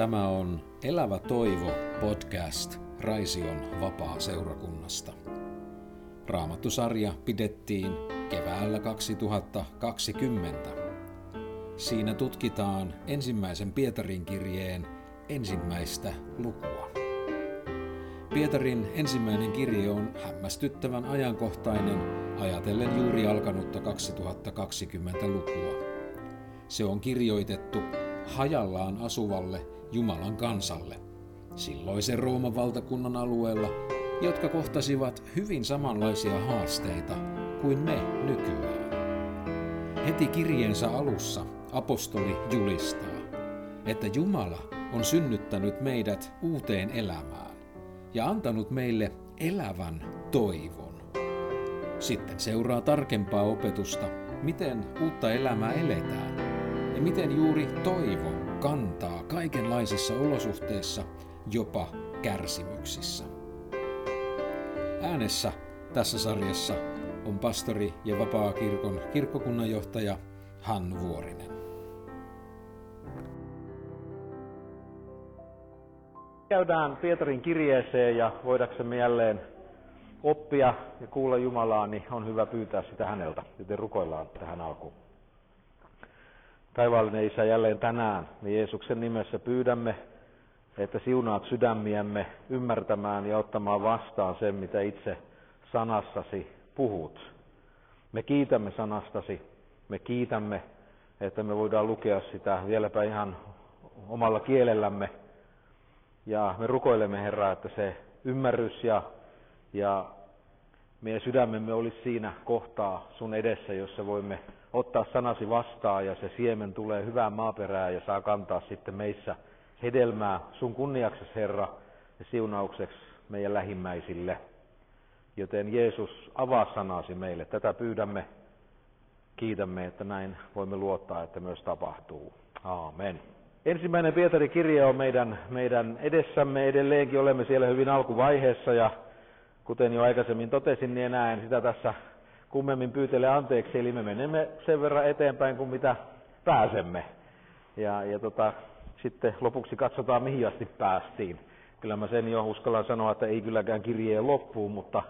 Tämä on Elävä Toivo podcast Raision vapaaseurakunnasta. Raamattusarja pidettiin keväällä 2020. Siinä tutkitaan ensimmäisen Pietarin kirjeen ensimmäistä lukua. Pietarin ensimmäinen kirje on hämmästyttävän ajankohtainen ajatellen juuri alkanutta 2020 lukua. Se on kirjoitettu hajallaan asuvalle Jumalan kansalle, silloisen Rooman valtakunnan alueella, jotka kohtasivat hyvin samanlaisia haasteita kuin me nykyään. Heti kirjeensä alussa apostoli julistaa, että Jumala on synnyttänyt meidät uuteen elämään ja antanut meille elävän toivon. Sitten seuraa tarkempaa opetusta, miten uutta elämää eletään. Miten juuri toivo kantaa kaikenlaisissa olosuhteissa, jopa kärsimyksissä. Äänessä tässä sarjassa on pastori ja Vapaakirkon kirkkokunnanjohtaja Hannu Vuorinen. Käydään Pietarin kirjeeseen ja voidaksemme jälleen oppia ja kuulla Jumalaa, niin on hyvä pyytää sitä häneltä, joten rukoillaan tähän alkuun. Taivaallinen Isä, jälleen tänään me Jeesuksen nimessä pyydämme, että siunaat sydämiämme ymmärtämään ja ottamaan vastaan sen, mitä itse sanassasi puhut. Me kiitämme sanastasi, me kiitämme, että me voidaan lukea sitä vieläpä ihan omalla kielellämme. Ja me rukoilemme, Herra, että se ymmärrys ja meidän sydämemme olisi siinä kohtaa sun edessä, jossa voimme ottaa sanasi vastaan ja se siemen tulee hyvään maaperään ja saa kantaa sitten meissä hedelmää sun kunniaksesi, Herra, ja siunaukseksi meidän lähimmäisille. Joten Jeesus, avaa sanasi meille. Tätä pyydämme, kiitämme, että näin voimme luottaa, että myös tapahtuu. Aamen. Ensimmäinen Pietarin kirja on meidän edessämme. Edelleenkin olemme siellä hyvin alkuvaiheessa ja kuten jo aikaisemmin totesin, niin enää en sitä tässä kummemmin pyytele anteeksi, eli me menemme sen verran eteenpäin kuin mitä pääsemme. Ja sitten lopuksi katsotaan, mihin asti päästiin. Kyllä mä sen jo uskallan sanoa, että ei kylläkään kirjeen loppuun, mutta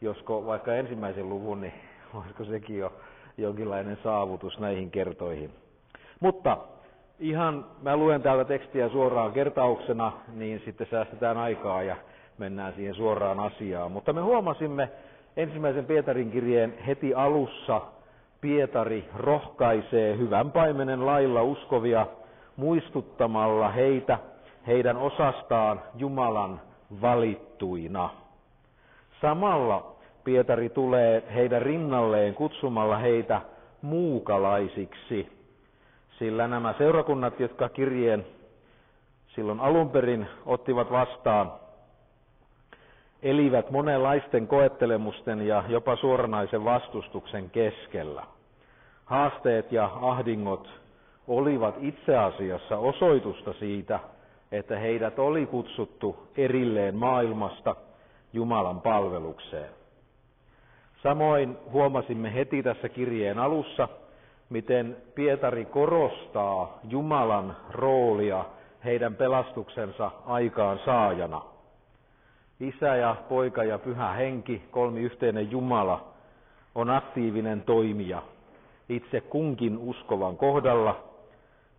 josko vaikka ensimmäisen luvun, niin olisiko sekin jo jonkinlainen saavutus näihin kertoihin. Mutta ihan mä luen täältä tekstiä suoraan kertauksena, niin sitten säästetään aikaa ja mennään siihen suoraan asiaan. Mutta me huomasimme ensimmäisen Pietarin kirjeen heti alussa, Pietari rohkaisee hyvän paimenen lailla uskovia muistuttamalla heitä heidän osastaan Jumalan valittuina. Samalla Pietari tulee heidän rinnalleen kutsumalla heitä muukalaisiksi, sillä nämä seurakunnat, jotka kirjeen silloin alun perin ottivat vastaan, elivät monenlaisten koettelemusten ja jopa suoranaisen vastustuksen keskellä. Haasteet ja ahdingot olivat itse asiassa osoitusta siitä, että heidät oli kutsuttu erilleen maailmasta Jumalan palvelukseen. Samoin huomasimme heti tässä kirjeen alussa, miten Pietari korostaa Jumalan roolia heidän pelastuksensa aikaansaajana. Isä ja Poika ja Pyhä Henki, kolmiyhteinen Jumala, on aktiivinen toimija itse kunkin uskovan kohdalla.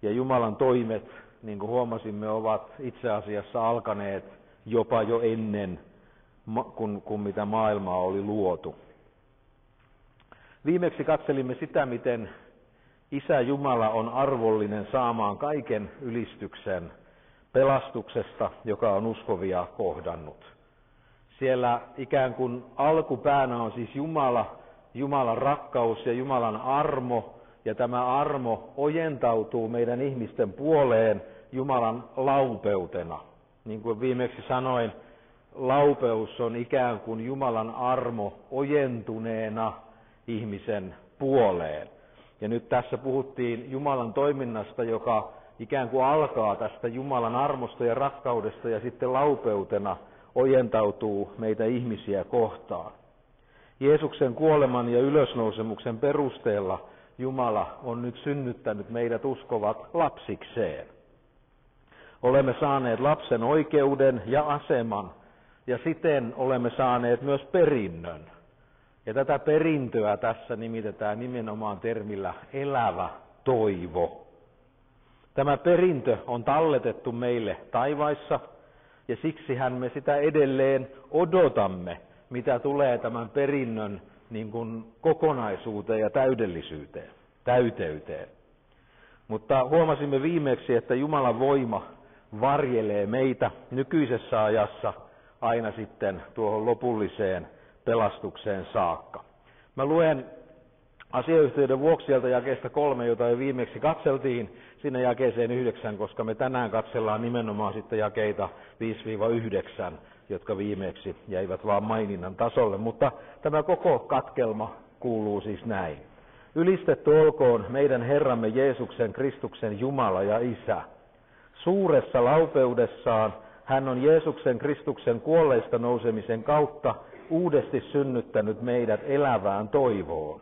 Ja Jumalan toimet, niin kuin huomasimme, ovat itse asiassa alkaneet jopa jo ennen kuin mitä maailmaa oli luotu. Viimeksi katselimme sitä, miten Isä Jumala on arvollinen saamaan kaiken ylistyksen pelastuksesta, joka on uskovia kohdannut. Siellä ikään kuin alkupäänä on siis Jumala, Jumalan rakkaus ja Jumalan armo, ja tämä armo ojentautuu meidän ihmisten puoleen Jumalan laupeutena. Niin kuin viimeksi sanoin, laupeus on ikään kuin Jumalan armo ojentuneena ihmisen puoleen. Ja nyt tässä puhuttiin Jumalan toiminnasta, joka ikään kuin alkaa tästä Jumalan armosta ja rakkaudesta ja sitten laupeutena ojentautuu meitä ihmisiä kohtaan. Jeesuksen kuoleman ja ylösnousemuksen perusteella Jumala on nyt synnyttänyt meidät uskovat lapsikseen. olemme saaneet lapsen oikeuden ja aseman, ja siten olemme saaneet myös perinnön. Ja tätä perintöä tässä nimitetään nimenomaan termillä elävä toivo. Tämä perintö on talletettu meille taivaissa, ja siksihän me sitä edelleen odotamme, mitä tulee tämän perinnön niin kuin kokonaisuuteen ja täyteyteen. Mutta huomasimme viimeksi, että Jumalan voima varjelee meitä nykyisessä ajassa aina sitten tuohon lopulliseen pelastukseen saakka. Mä luen asiayhteyden vuoksi sieltä jakeesta 3, jota jo viimeksi katseltiin, sinne jakeeseen 9, koska me tänään katsellaan nimenomaan sitten jakeita 5-9, jotka viimeksi jäivät vaan maininnan tasolle. Mutta tämä koko katkelma kuuluu siis näin. Ylistetty olkoon meidän Herramme Jeesuksen Kristuksen Jumala ja Isä. Suuressa laupeudessaan hän on Jeesuksen Kristuksen kuolleista nousemisen kautta uudesti synnyttänyt meidät elävään toivoon,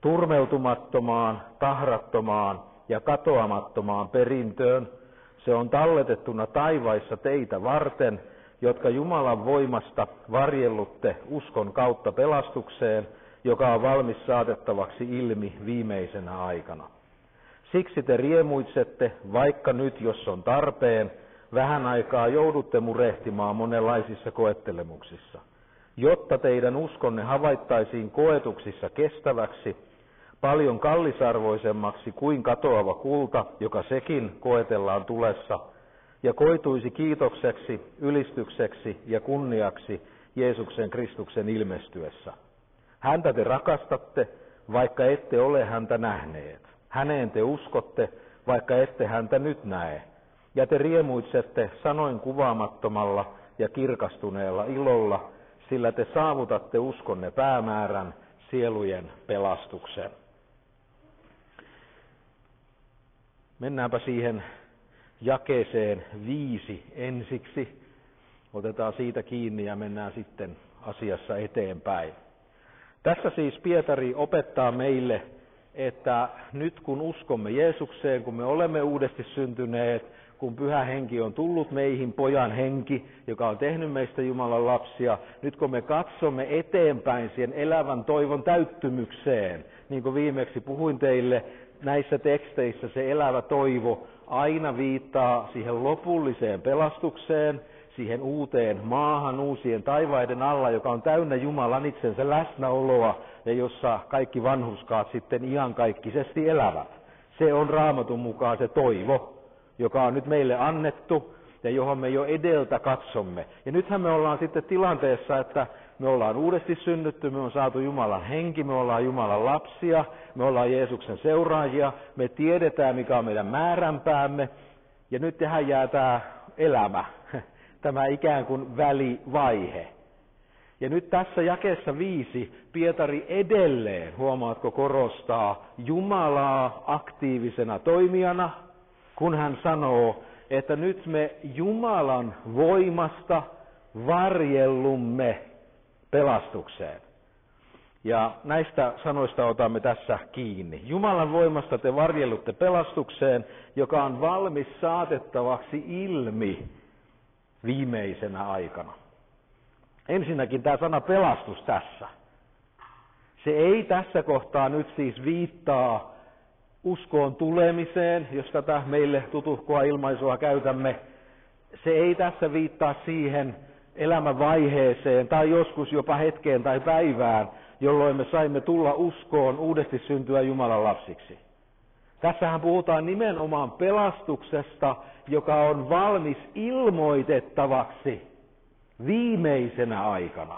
turmeltumattomaan, tahrattomaan ja katoamattomaan perintöön. Se on talletettuna taivaissa teitä varten, jotka Jumalan voimasta varjellutte uskon kautta pelastukseen, joka on valmis saatettavaksi ilmi viimeisenä aikana. Siksi te riemuitsette, vaikka nyt, jos on tarpeen, vähän aikaa joudutte murehtimaan monenlaisissa koettelemuksissa, jotta teidän uskonne havaittaisiin koetuksissa kestäväksi, paljon kallisarvoisemmaksi kuin katoava kulta, joka sekin koetellaan tulessa, ja koituisi kiitokseksi, ylistykseksi ja kunniaksi Jeesuksen Kristuksen ilmestyessä. Häntä te rakastatte, vaikka ette ole häntä nähneet. Häneen te uskotte, vaikka ette häntä nyt näe. Ja te riemuitsette sanoin kuvaamattomalla ja kirkastuneella ilolla, sillä te saavutatte uskonne päämäärän, sielujen pelastuksen. Mennäänpä siihen jakeeseen 5 ensiksi. Otetaan siitä kiinni ja mennään sitten asiassa eteenpäin. Tässä siis Pietari opettaa meille, että nyt kun uskomme Jeesukseen, kun me olemme uudesti syntyneet, kun Pyhä Henki on tullut meihin, Pojan Henki, joka on tehnyt meistä Jumalan lapsia, nyt kun me katsomme eteenpäin siihen elävän toivon täyttymykseen, niin kuin viimeksi puhuin teille, näissä teksteissä se elävä toivo aina viittaa siihen lopulliseen pelastukseen, siihen uuteen maahan, uusien taivaiden alla, joka on täynnä Jumalan itsensä läsnäoloa ja jossa kaikki vanhurskaat sitten iankaikkisesti elävät. Se on Raamatun mukaan se toivo, joka on nyt meille annettu ja johon me jo edeltä katsomme. Ja nythän me ollaan sitten tilanteessa, että me ollaan uudesti synnytty, me on saatu Jumalan henki, me ollaan Jumalan lapsia, me ollaan Jeesuksen seuraajia, me tiedetään mikä on meidän määränpäämme ja nyt tähän jää tämä elämä. Tämä ikään kuin välivaihe. Ja nyt tässä jakeessa 5 Pietari edelleen, huomaatko, korostaa Jumalaa aktiivisena toimijana, kun hän sanoo, että nyt me Jumalan voimasta varjellumme pelastukseen. Ja näistä sanoista otamme tässä kiinni. Jumalan voimasta te varjellutte pelastukseen, joka on valmis saatettavaksi ilmi viimeisenä aikana. Ensinnäkin tämä sana pelastus tässä. Se ei tässä kohtaa nyt siis viittaa uskoon tulemiseen, jos tätä meille tutuhkoa ilmaisua käytämme. Se ei tässä viittaa siihen elämänvaiheeseen tai joskus jopa hetkeen tai päivään, jolloin me saimme tulla uskoon uudesti syntyä Jumalan lapsiksi. Tässähän puhutaan nimenomaan pelastuksesta, joka on valmis ilmoitettavaksi viimeisenä aikana.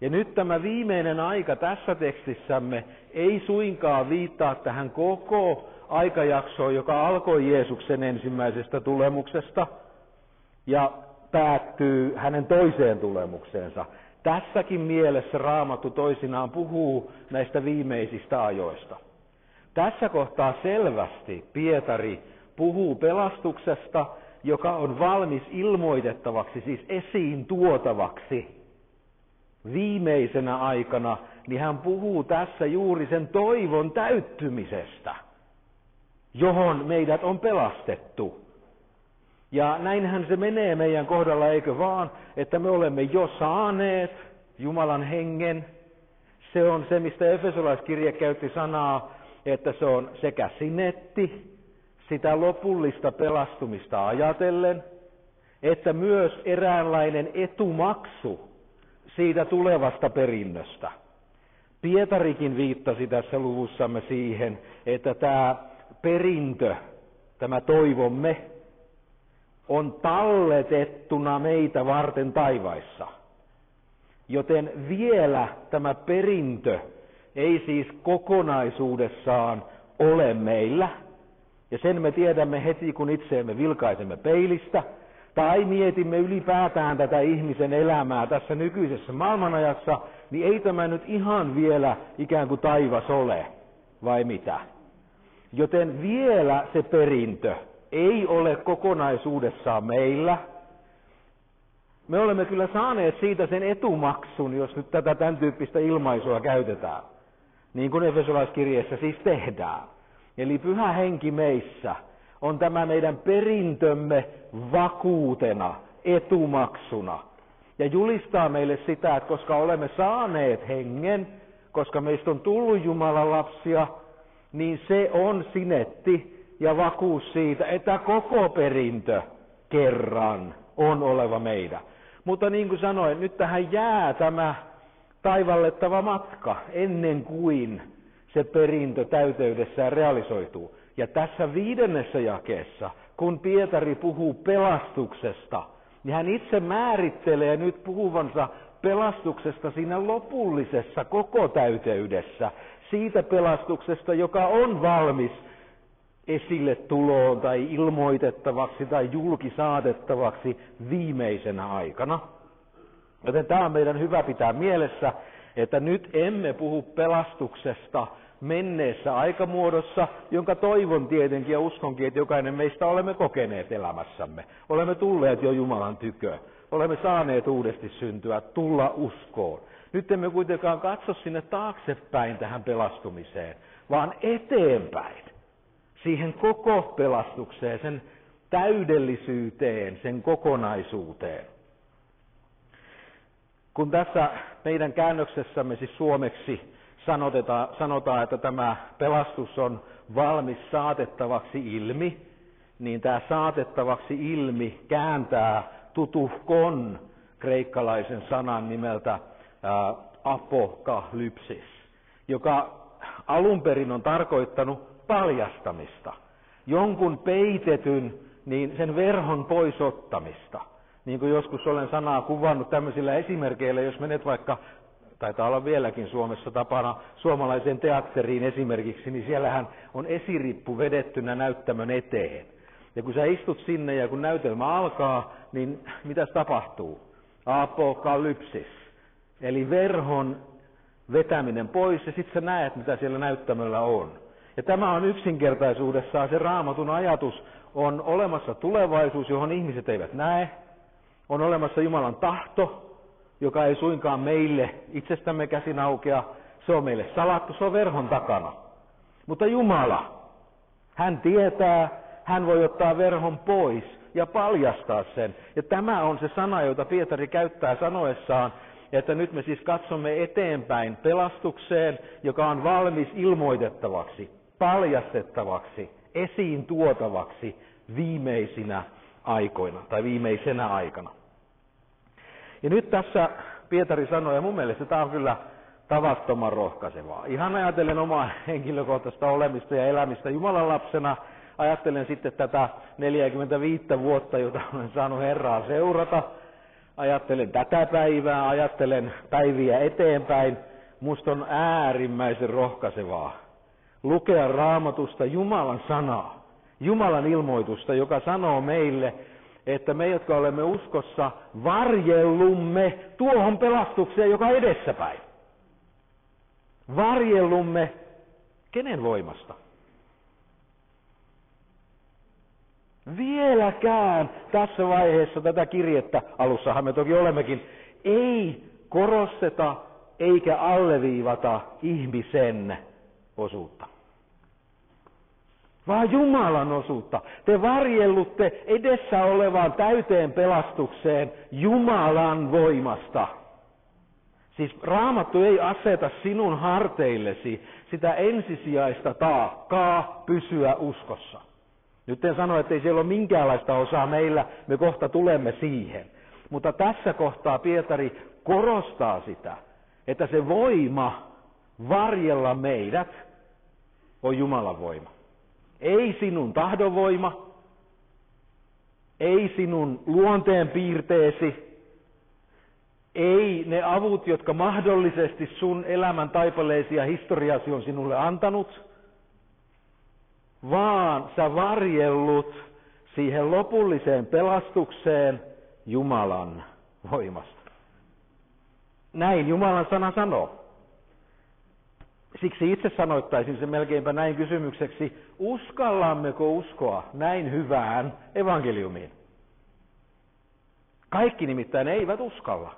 Ja nyt tämä viimeinen aika tässä tekstissämme ei suinkaan viittaa tähän koko aikajaksoon, joka alkoi Jeesuksen ensimmäisestä tulemuksesta ja päättyy hänen toiseen tulemukseensa. Tässäkin mielessä Raamattu toisinaan puhuu näistä viimeisistä ajoista. Tässä kohtaa selvästi Pietari puhuu pelastuksesta, joka on valmis ilmoitettavaksi, siis esiin tuotavaksi viimeisenä aikana, niin hän puhuu tässä juuri sen toivon täyttymisestä, johon meidät on pelastettu. Ja näinhän se menee meidän kohdalla, eikö vaan, että me olemme jo saaneet Jumalan hengen. Se on se, mistä Efesolaiskirja käytti sanaa, että se on sekä sinetti, sitä lopullista pelastumista ajatellen, että myös eräänlainen etumaksu siitä tulevasta perinnöstä. Pietarikin viittasi tässä luvussamme siihen, että tämä perintö, tämä toivomme, on talletettuna meitä varten taivaissa. Joten vielä tämä perintö ei siis kokonaisuudessaan ole meillä. Ja sen me tiedämme heti, kun itseemme vilkaisemme peilistä, tai mietimme ylipäätään tätä ihmisen elämää tässä nykyisessä maailmanajassa, niin ei tämä nyt ihan vielä ikään kuin taivas ole, vai mitä? Joten vielä se perintö ei ole kokonaisuudessaan meillä. Me olemme kyllä saaneet siitä sen etumaksun, jos nyt tätä tämän tyyppistä ilmaisua käytetään, niin kuin Efesolaiskirjeessä siis tehdään. Eli Pyhä Henki meissä on tämä meidän perintömme vakuutena, etumaksuna. Ja julistaa meille sitä, että koska olemme saaneet hengen, koska meistä on tullut Jumalan lapsia, niin se on sinetti ja vakuus siitä, että koko perintö kerran on oleva meidän. Mutta niin kuin sanoin, nyt tähän jää tämä taivallettava matka ennen kuin se perintö täyteydessään realisoituu. Ja tässä 5. jakeessa, kun Pietari puhuu pelastuksesta, niin hän itse määrittelee nyt puhuvansa pelastuksesta siinä lopullisessa koko täyteydessä. Siitä pelastuksesta, joka on valmis esille tuloon tai ilmoitettavaksi tai julkisaatettavaksi viimeisenä aikana. Joten tämä on meidän hyvä pitää mielessä, että nyt emme puhu pelastuksesta menneessä aikamuodossa, jonka toivon tietenkin ja uskonkin, että jokainen meistä olemme kokeneet elämässämme. Olemme tulleet jo Jumalan tykö. Olemme saaneet uudesti syntyä, tulla uskoon. Nyt emme kuitenkaan katso sinne taaksepäin tähän pelastumiseen, vaan eteenpäin. Siihen koko pelastukseen, sen täydellisyyteen, sen kokonaisuuteen. Kun tässä meidän käännöksessämme siis suomeksi sanotaan, että tämä pelastus on valmis saatettavaksi ilmi, niin tämä saatettavaksi ilmi kääntää tutuhkon kreikkalaisen sanan nimeltä apokalypsis, joka alun perin on tarkoittanut paljastamista, jonkun peitetyn, niin sen verhon poisottamista. Niin kuin joskus olen sanaa kuvannut tämmöisillä esimerkkeillä, jos menet vaikka, taitaa olla vieläkin Suomessa tapana, suomalaiseen teatteriin esimerkiksi, niin siellähän on esirippu vedettynä näyttämön eteen. Ja kun sä istut sinne ja kun näytelmä alkaa, niin mitäs tapahtuu? Apokalypsis. Eli verhon vetäminen pois ja sitten sä näet, mitä siellä näyttämöllä on. Ja tämä on yksinkertaisuudessaan se Raamatun ajatus. On olemassa tulevaisuus, johon ihmiset eivät näe. On olemassa Jumalan tahto, joka ei suinkaan meille itsestämme käsin aukea. Se on meille salattu, se on verhon takana. Mutta Jumala, hän tietää, hän voi ottaa verhon pois ja paljastaa sen. Ja tämä on se sana, jota Pietari käyttää sanoessaan, että nyt me siis katsomme eteenpäin pelastukseen, joka on valmis ilmoitettavaksi, paljastettavaksi, esiin tuotavaksi viimeisinä aikoina tai viimeisenä aikana. Ja nyt tässä Pietari sanoi, ja mun mielestä tämä on kyllä tavattoman rohkaisevaa. Ihan ajatellen omaa henkilökohtaista olemista ja elämistä Jumalan lapsena, ajattelen sitten tätä 45 vuotta, jota olen saanut Herraa seurata. Ajattelen tätä päivää, ajattelen päiviä eteenpäin. Musta on äärimmäisen rohkaisevaa lukea Raamatusta Jumalan sanaa, Jumalan ilmoitusta, joka sanoo meille, että me, jotka olemme uskossa, varjellumme tuohon pelastukseen, joka on edessäpäin. Varjellumme kenen voimasta? Vieläkään tässä vaiheessa tätä kirjettä, alussahan me toki olemmekin, ei korosteta eikä alleviivata ihmisen osuutta. vaan Jumalan osuutta. Te varjellutte edessä olevaan täyteen pelastukseen Jumalan voimasta. Siis Raamattu ei aseta sinun harteillesi sitä ensisijaista taakkaa pysyä uskossa. Nyt en sano, että ei siellä ole minkäänlaista osaa meillä, me kohta tulemme siihen. Mutta tässä kohtaa Pietari korostaa sitä, että se voima varjella meidät on Jumalan voima. Ei sinun tahdonvoima, ei sinun luonteenpiirteesi, ei ne avut, jotka mahdollisesti sun elämän taipaleesi ja historiasi on sinulle antanut, vaan sä varjellut siihen lopulliseen pelastukseen Jumalan voimasta. Näin Jumalan sana sanoo. Siksi itse sanoittaisin sen melkeinpä näin kysymykseksi, uskallammeko uskoa näin hyvään evankeliumiin? Kaikki nimittäin eivät uskalla.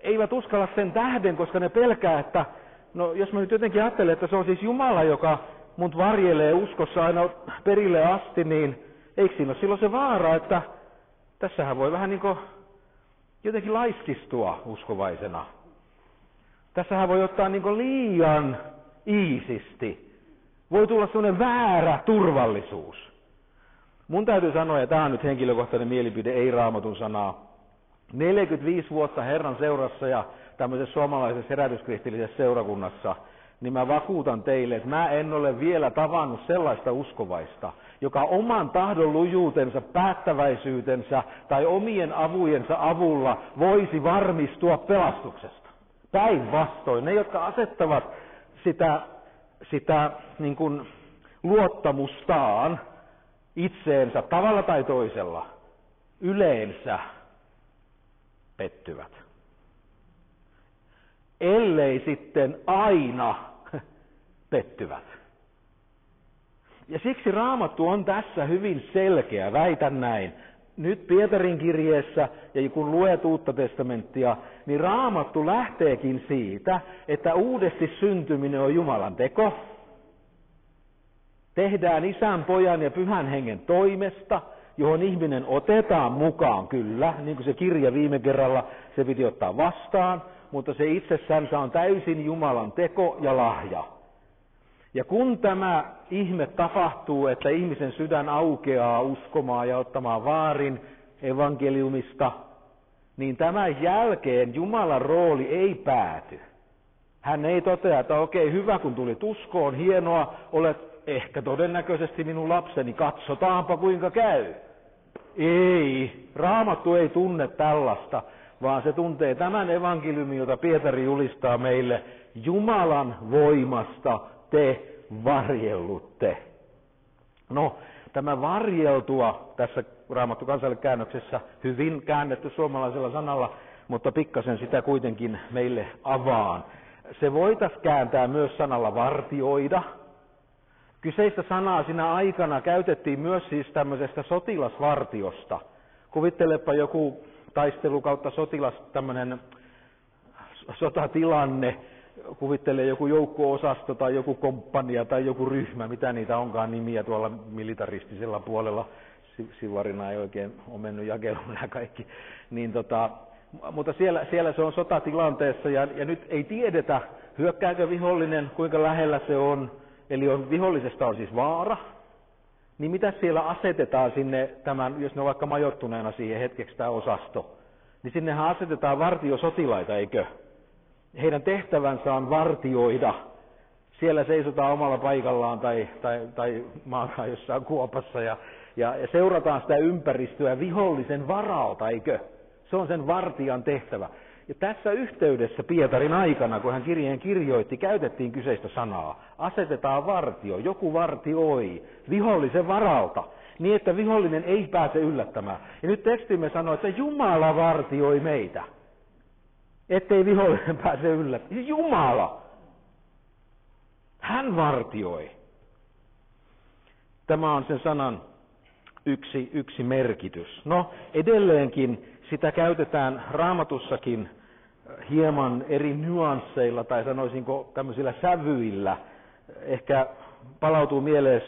Eivät uskalla sen tähden, koska ne pelkää, että no jos mä nyt jotenkin ajattelen, että se on siis Jumala, joka mut varjelee uskossa aina perille asti, niin eikö siinä ole silloin se vaara, että tässähän voi vähän niin kuin jotenkin laiskistua uskovaisena. Tässähän voi ottaa niin kuin liian iisisti. Voi tulla sellainen väärä turvallisuus. Mun täytyy sanoa, ja tämä on nyt henkilökohtainen mielipide, ei Raamatun sanaa. 45 vuotta Herran seurassa ja tämmöisessä suomalaisessa herätyskristillisessä seurakunnassa, niin mä vakuutan teille, että mä en ole vielä tavannut sellaista uskovaista, joka oman tahdon lujuutensa, päättäväisyytensä tai omien avujensa avulla voisi varmistua pelastuksesta. Päinvastoin, ne jotka asettavat sitä niin kuin luottamustaan itseensä tavalla tai toisella, yleensä pettyvät. Ellei sitten aina pettyvät. Ja siksi Raamattu on tässä hyvin selkeä, väitän näin. Nyt Pietarin kirjeessä, ja kun luet Uutta testamenttia, niin Raamattu lähteekin siitä, että uudesti syntyminen on Jumalan teko. Tehdään Isän, Pojan ja Pyhän Hengen toimesta, johon ihminen otetaan mukaan kyllä, niin kuin se kirja viime kerralla, se piti ottaa vastaan, mutta se itsessänsä on täysin Jumalan teko ja lahja. Ja kun tämä ihme tapahtuu, että ihmisen sydän aukeaa uskomaan ja ottamaan vaarin evankeliumista, niin tämän jälkeen Jumalan rooli ei pääty. Hän ei totea, että okei, hyvä kun tulit uskoon, hienoa, olet ehkä todennäköisesti minun lapseni, katsotaanpa kuinka käy. Ei, Raamattu ei tunne tällaista, vaan se tuntee tämän evankeliumin, jota Pietari julistaa meille, Jumalan voimasta te varjellutte. No, tämä varjeltua tässä Raamattu kansalle käännöksessä hyvin käännetty suomalaisella sanalla, mutta pikkasen sitä kuitenkin meille avaan. Se voitaisiin kääntää myös sanalla vartioida. Kyseistä sanaa sinä aikana käytettiin myös siis tämmöisestä sotilasvartiosta. Kuvittelepa joku taistelu kautta sotilas, tämmöinen sotatilanne, kuvittelee joku joukko-osasto tai joku komppania tai joku ryhmä, mitä niitä onkaan nimiä tuolla militaristisella puolella. Sivarina ei oikein ole mennyt jakeluun nämä kaikki. Niin mutta siellä se on sotatilanteessa ja nyt ei tiedetä, hyökkääkö vihollinen, kuinka lähellä se on. Eli vihollisesta on siis vaara. Niin mitä siellä asetetaan sinne, tämän, jos ne on vaikka majoittuneena siihen hetkeksi tämä osasto, niin sinnehän asetetaan vartiosotilaita, eikö? Heidän tehtävänsä on vartioida. Siellä seisotaan omalla paikallaan tai maataan jossain kuopassa ja seurataan sitä ympäristöä vihollisen varalta, eikö? Se on sen vartijan tehtävä. Ja tässä yhteydessä Pietarin aikana, kun hän kirjeen kirjoitti, käytettiin kyseistä sanaa. Asetetaan vartio, joku vartioi vihollisen varalta, niin että vihollinen ei pääse yllättämään. Ja nyt tekstimme sanoo, että Jumala vartioi meitä, ettei vihollinen pääse yllättämään. Jumala! Hän vartioi. Tämä on sen sanan yksi merkitys. No, edelleenkin sitä käytetään Raamatussakin hieman eri nyansseilla, tai sanoisinko tämmöisillä sävyillä. Ehkä palautuu mieleen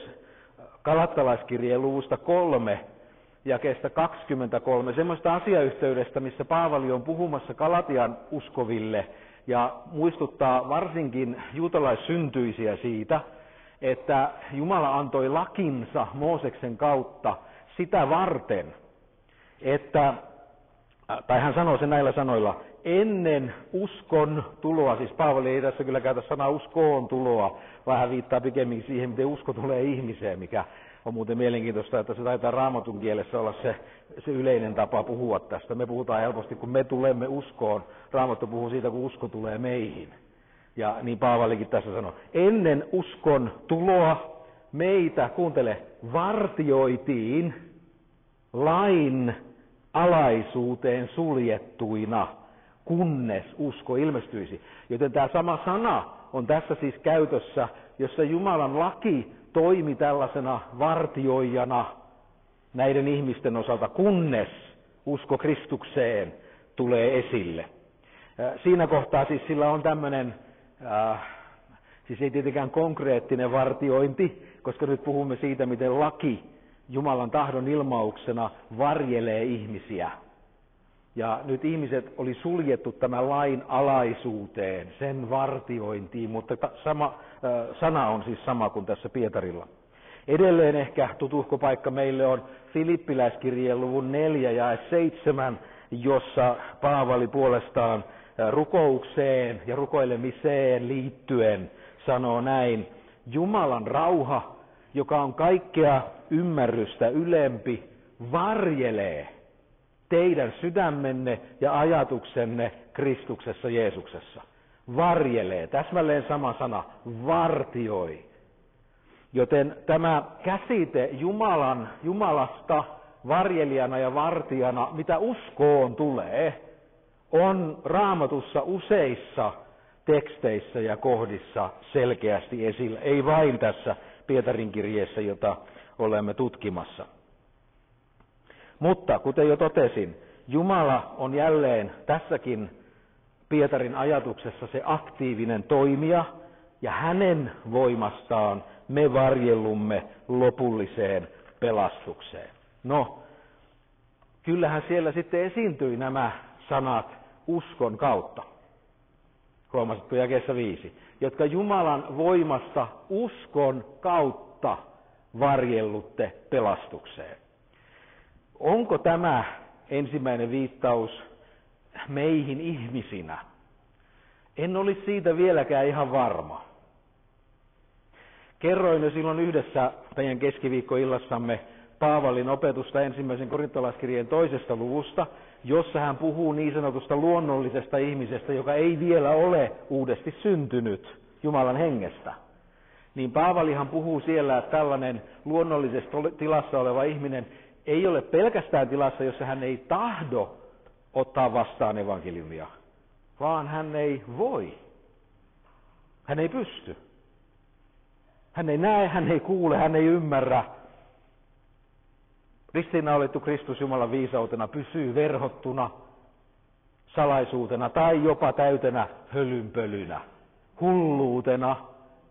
Galattalaiskirjeen luvusta 3 jakeesta 23, semmoista asiayhteydestä, missä Paavali on puhumassa Galatian uskoville ja muistuttaa varsinkin juutalaissyntyisiä siitä, että Jumala antoi lakinsa Mooseksen kautta sitä varten, että, tai hän sanoo sen näillä sanoilla, ennen uskon tuloa, siis Paavali ei tässä kyllä käytä sanaa uskoon tuloa, vaan hän viittaa pikemminkin siihen, miten usko tulee ihmiseen, mikä on muuten mielenkiintoista, että se taitaa raamatun kielessä olla se yleinen tapa puhua tästä. Me puhutaan helposti, kun me tulemme uskoon, Raamattu puhuu siitä, kun usko tulee meihin. Ja niin Paavalikin tässä sanoi, ennen uskon tuloa meitä, kuuntele, vartioitiin lain alaisuuteen suljettuina, kunnes usko ilmestyisi. Joten tämä sama sana on tässä siis käytössä, jossa Jumalan laki toimi tällaisena vartioijana näiden ihmisten osalta, kunnes usko Kristukseen tulee esille. Siinä kohtaa siis sillä on tämmöinen, siis ei tietenkään konkreettinen vartiointi, koska nyt puhumme siitä, miten laki Jumalan tahdon ilmauksena varjelee ihmisiä. Ja nyt ihmiset oli suljettu tämän lain alaisuuteen, sen vartiointiin, mutta sana on siis sama kuin tässä Pietarilla. Edelleen ehkä tutuhko paikka meille on Filippiläiskirjeen luvun 4 ja 7, jossa Paavali puolestaan rukoukseen ja rukoilemiseen liittyen sanoo näin, Jumalan rauha, joka on kaikkea ymmärrystä ylempi, varjelee teidän sydämenne ja ajatuksenne Kristuksessa Jeesuksessa. Varjelee, täsmälleen sama sana, vartioi. Joten tämä käsite Jumalasta varjelijana ja vartijana, mitä uskoon tulee, on Raamatussa useissa teksteissä ja kohdissa selkeästi esillä. Ei vain tässä Pietarin kirjeessä, jota olemme tutkimassa. Mutta kuten jo totesin, Jumala on jälleen tässäkin Pietarin ajatuksessa se aktiivinen toimija, ja hänen voimastaan me varjellumme lopulliseen pelastukseen. No, kyllähän siellä sitten esiintyi nämä sanat uskon kautta, huomasitko jakeessa 5, jotka Jumalan voimasta uskon kautta varjellutte pelastukseen. Onko tämä ensimmäinen viittaus meihin ihmisinä? En olisi siitä vieläkään ihan varma. Kerroin jo silloin yhdessä meidän keskiviikkoillassamme Paavalin opetusta ensimmäisen korintolaiskirjeen 2. luvusta, jossa hän puhuu niin sanotusta luonnollisesta ihmisestä, joka ei vielä ole uudesti syntynyt Jumalan hengestä. Niin Paavalihan puhuu siellä, että tällainen luonnollisessa tilassa oleva ihminen ei ole pelkästään tilassa, jossa hän ei tahdo ottaa vastaan evankeliumia, vaan hän ei voi. Hän ei pysty. Hän ei näe, hän ei kuule, hän ei ymmärrä. Ristiinnaulettu Kristus Jumalan viisautena pysyy verhottuna, salaisuutena tai jopa täytenä hölynpölynä, hulluutena,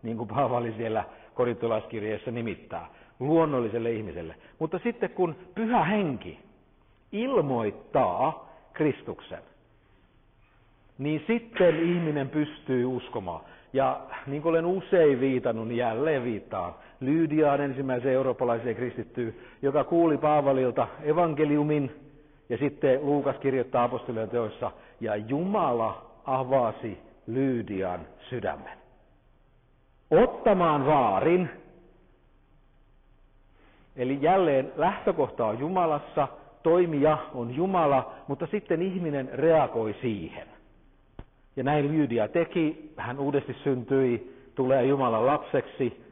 niin kuin Paavali siellä korintolaiskirjeessä nimittää, luonnolliselle ihmiselle. Mutta sitten kun Pyhä Henki ilmoittaa Kristuksen, niin sitten ihminen pystyy uskomaan. Ja niin kuin olen usein viitannut, niin jälleen viittaan Lyydiaan, ensimmäiseen eurooppalaiseen kristittyyn, joka kuuli Paavalilta evankeliumin, ja sitten Luukas kirjoittaa apostolien teoissa, ja Jumala avasi Lyydian sydämen ottamaan vaarin. Eli jälleen lähtökohta on Jumalassa, toimija on Jumala, mutta sitten ihminen reagoi siihen. Ja näin Lyydia teki, hän uudesti syntyi, tulee Jumalan lapseksi,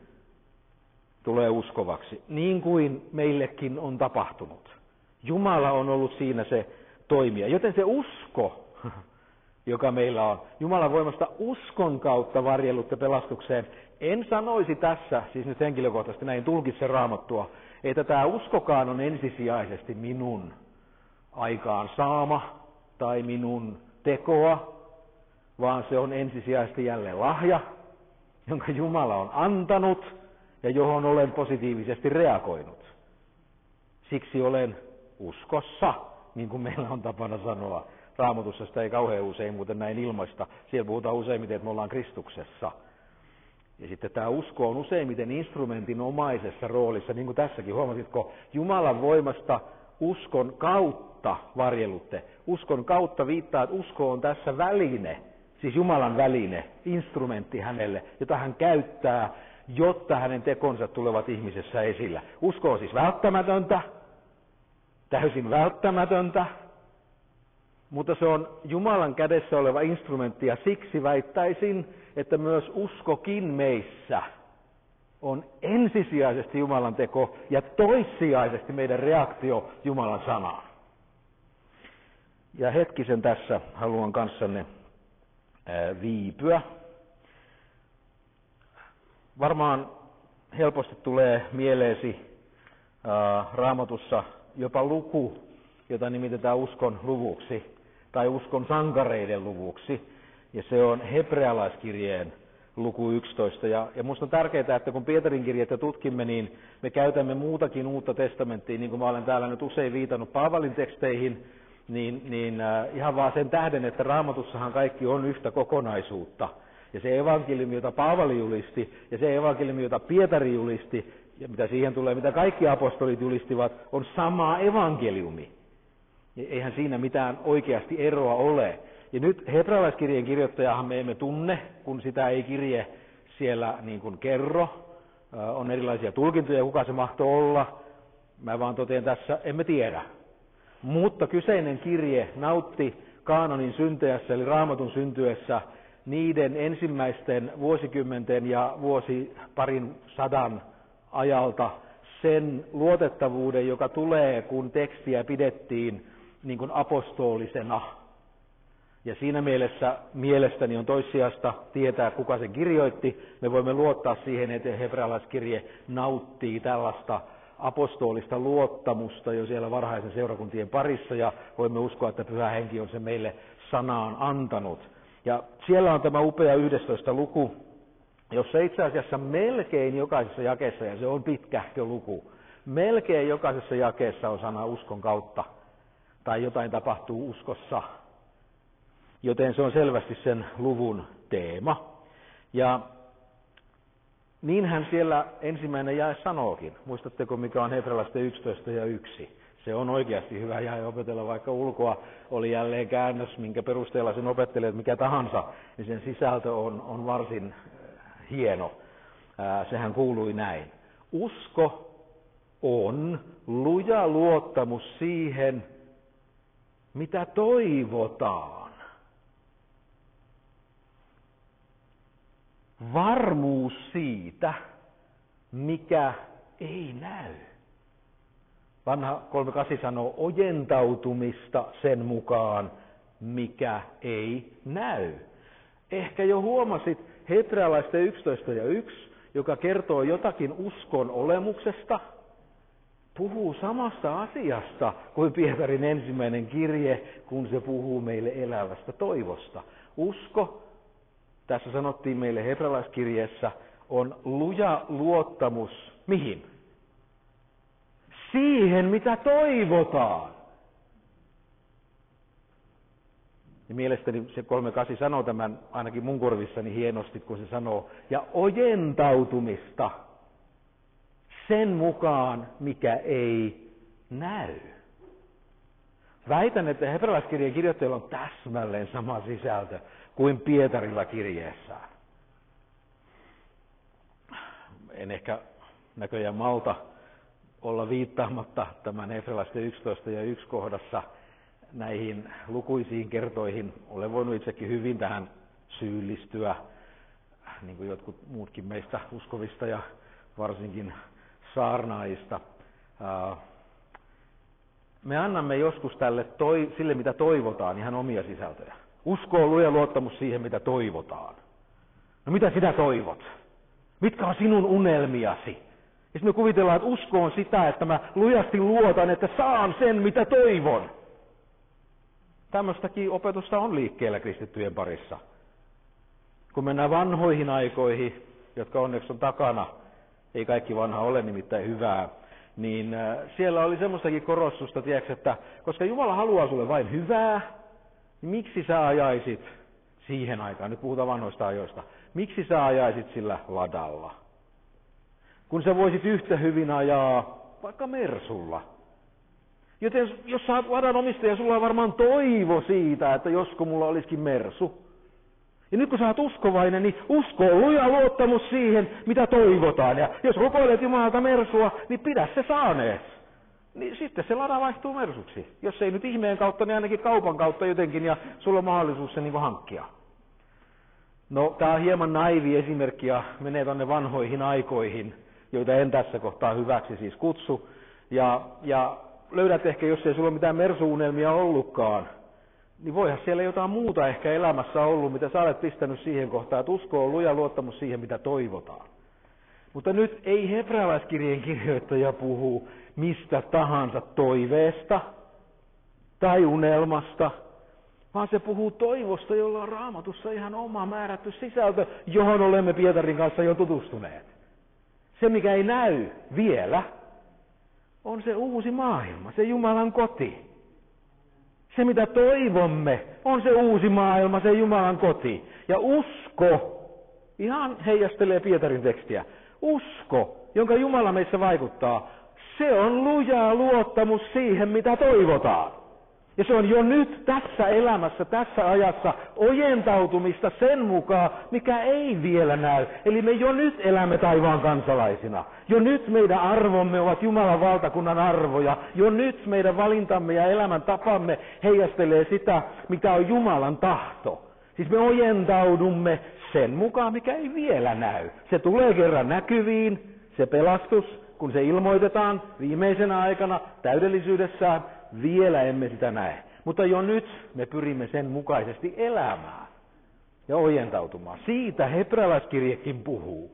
tulee uskovaksi. Niin kuin meillekin on tapahtunut. Jumala on ollut siinä se toimija. Joten se usko, joka meillä on, Jumalan voimasta uskon kautta varjellutte pelastukseen, en sanoisi tässä, siis nyt henkilökohtaisesti näin tulkitse Raamattua, että tämä uskokaan on ensisijaisesti minun aikaan saama tai minun tekoa, vaan se on ensisijaisesti jälleen lahja, jonka Jumala on antanut, ja johon olen positiivisesti reagoinut. Siksi olen uskossa, niin kuin meillä on tapana sanoa. Raamatussa sitä ei kauhean usein muuten näin ilmaista. Siellä puhutaan useimmiten, että me ollaan Kristuksessa. Ja sitten tämä usko on useimmiten instrumentinomaisessa roolissa, niin kuin tässäkin. Huomasitko, Jumalan voimasta uskon kautta varjelutte. Uskon kautta viittaa, että usko on tässä väline, siis Jumalan väline, instrumentti hänelle, jota hän käyttää, jotta hänen tekonsa tulevat ihmisessä esillä. Usko on siis välttämätöntä, täysin välttämätöntä, mutta se on Jumalan kädessä oleva instrumentti, ja siksi väittäisin, että myös uskokin meissä on ensisijaisesti Jumalan teko ja toissijaisesti meidän reaktio Jumalan sanaan. Ja hetkisen tässä haluan kanssanne viipyä. Varmaan helposti tulee mieleesi Raamatussa jopa luku, jota nimitetään uskon luvuksi tai uskon sankareiden luvuksi. Ja se on hebrealaiskirjeen luku 11. Ja minusta on tärkeää, että kun Pietarin kirjettä tutkimme, niin me käytämme muutakin uutta testamenttia, niin kuin mä olen täällä nyt usein viitannut Paavalin teksteihin, niin ihan vaan sen tähden, että Raamatussahan kaikki on yhtä kokonaisuutta. Ja se evankeliumi, jota Paavali julisti, ja se evankeliumi, jota Pietari julisti, ja mitä siihen tulee, mitä kaikki apostolit julistivat, on sama evankeliumi. Eihän siinä mitään oikeasti eroa ole. Ja nyt hebrealaiskirjeen kirjoittajahan me emme tunne, kun sitä ei kirje siellä niin kuin kerro. On erilaisia tulkintoja, kuka se mahtoi olla. Mä vaan totean tässä, emme tiedä. Mutta kyseinen kirje nautti kaanonin syntyessä, eli Raamatun syntyessä, niiden ensimmäisten vuosikymmenten ja parin sadan ajalta sen luotettavuuden, joka tulee, kun tekstiä pidettiin niin kuin apostolisena. Ja siinä mielessä mielestäni on toissijasta tietää, kuka sen kirjoitti. Me voimme luottaa siihen, että hebrealaiskirje nauttii tällaista apostolista luottamusta jo siellä varhaisen seurakuntien parissa, ja voimme uskoa, että Pyhä Henki on sen meille sanaan antanut. Ja siellä on tämä upea 11. luku, jossa itse asiassa melkein jokaisessa jakeessa, ja se on pitkähkö luku, melkein jokaisessa jakeessa on sana uskon kautta, tai jotain tapahtuu uskossa. Joten se on selvästi sen luvun teema. Ja niinhän siellä ensimmäinen jae sanookin. Muistatteko, mikä on hebrealaisten 11:1? Se on oikeasti hyvä jae opetella, vaikka ulkoa oli jälleen käännös, minkä perusteella sen opettelet mikä tahansa, niin sen sisältö on varsin hieno. Sehän kuului näin. Usko on luja luottamus siihen, mitä toivotaan. Varmuus siitä, mikä ei näy. Vanha 3.8 sanoo ojentautumista sen mukaan, mikä ei näy. Ehkä jo huomasit hebrealaisten 11:1, joka kertoo jotakin uskon olemuksesta, puhuu samasta asiasta kuin Pietarin ensimmäinen kirje, kun se puhuu meille elävästä toivosta. Usko, tässä sanottiin meille hebrealaiskirjeessä, on luja luottamus mihin? Siihen, mitä toivotaan. Ja mielestäni se 3.8 sanoo tämän ainakin mun korvissani hienosti, kun se sanoo, ja ojentautumista sen mukaan, mikä ei näy. Väitän, että hebrealaiskirjeen kirjoittajilla on täsmälleen sama sisältö kuin Pietarilla kirjeessään. En ehkä näköjään malta olla viittaamatta tämän hebrealaisten 11:1 kohdassa näihin lukuisiin kertoihin. Olen voinut itsekin hyvin tähän syyllistyä, niin kuin jotkut muutkin meistä uskovista ja varsinkin saarnaajista. Me annamme joskus tälle sille, mitä toivotaan, ihan omia sisältöjä. Usko on luja luottamus siihen, mitä toivotaan. No mitä sinä toivot? Mitkä on sinun unelmiasi? Ja sitten me kuvitellaan, että usko on sitä, että mä lujasti luotan, että saan sen, mitä toivon. Tämmöistäkin opetusta on liikkeellä kristittyjen parissa. Kun mennään vanhoihin aikoihin, jotka onneksi on takana, ei kaikki vanha ole nimittäin hyvää, niin siellä oli semmoistakin korostusta, tiedätkö, että koska Jumala haluaa sulle vain hyvää, niin miksi sä ajaisit siihen aikaan, nyt puhutaan vanhoista ajoista, miksi sä ajaisit sillä ladalla? Kun sä voisit yhtä hyvin ajaa vaikka mersulla. Joten jos sä oot ladanomistaja, sulla on varmaan toivo siitä, että josko mulla olisikin mersu. Ja nyt kun sä oot uskovainen, niin usko on luja luottamus siihen, mitä toivotaan. Ja jos rukoilet Jumalalta mersua, niin pidä se saanees. Niin sitten se lada vaihtuu mersuksi. Jos ei nyt ihmeen kautta, niin ainakin kaupan kautta jotenkin, ja sulla on mahdollisuus se niin kuin hankkia. No, tää on hieman naivi esimerkki ja menee tonne vanhoihin aikoihin, joita en tässä kohtaa hyväksi siis kutsu. Ja löydät ehkä, jos ei sulla mitään mersuunelmia ollutkaan, niin voihan siellä jotain muuta ehkä elämässä ollut, mitä sä olet pistänyt siihen kohtaan, että usko on luja luottamus siihen, mitä toivotaan. Mutta nyt ei hebrealaiskirjeen kirjoittaja puhu mistä tahansa toiveesta tai unelmasta, vaan se puhuu toivosta, jolla on Raamatussa ihan oma määrätty sisältö, johon olemme Pietarin kanssa jo tutustuneet. Se, mikä ei näy vielä, on se uusi maailma, se Jumalan koti. Se, mitä toivomme, on se uusi maailma, se Jumalan koti. Ja usko, ihan heijastelee Pietarin tekstiä, usko, jonka Jumala meissä vaikuttaa, se on lujaa luottamus siihen, mitä toivotaan. Ja se on jo nyt tässä elämässä, tässä ajassa ojentautumista sen mukaan, mikä ei vielä näy. Eli me jo nyt elämme taivaan kansalaisina. Jo nyt meidän arvomme ovat Jumalan valtakunnan arvoja. Jo nyt meidän valintamme ja elämän tapamme heijastelee sitä, mikä on Jumalan tahto. Siis me ojentaudumme sen mukaan, mikä ei vielä näy. Se tulee kerran näkyviin, se pelastus, kun se ilmoitetaan viimeisenä aikana täydellisyydessään. Vielä emme sitä näe, mutta jo nyt me pyrimme sen mukaisesti elämään ja ojentautumaan. Siitä hebrealaiskirjekin puhuu.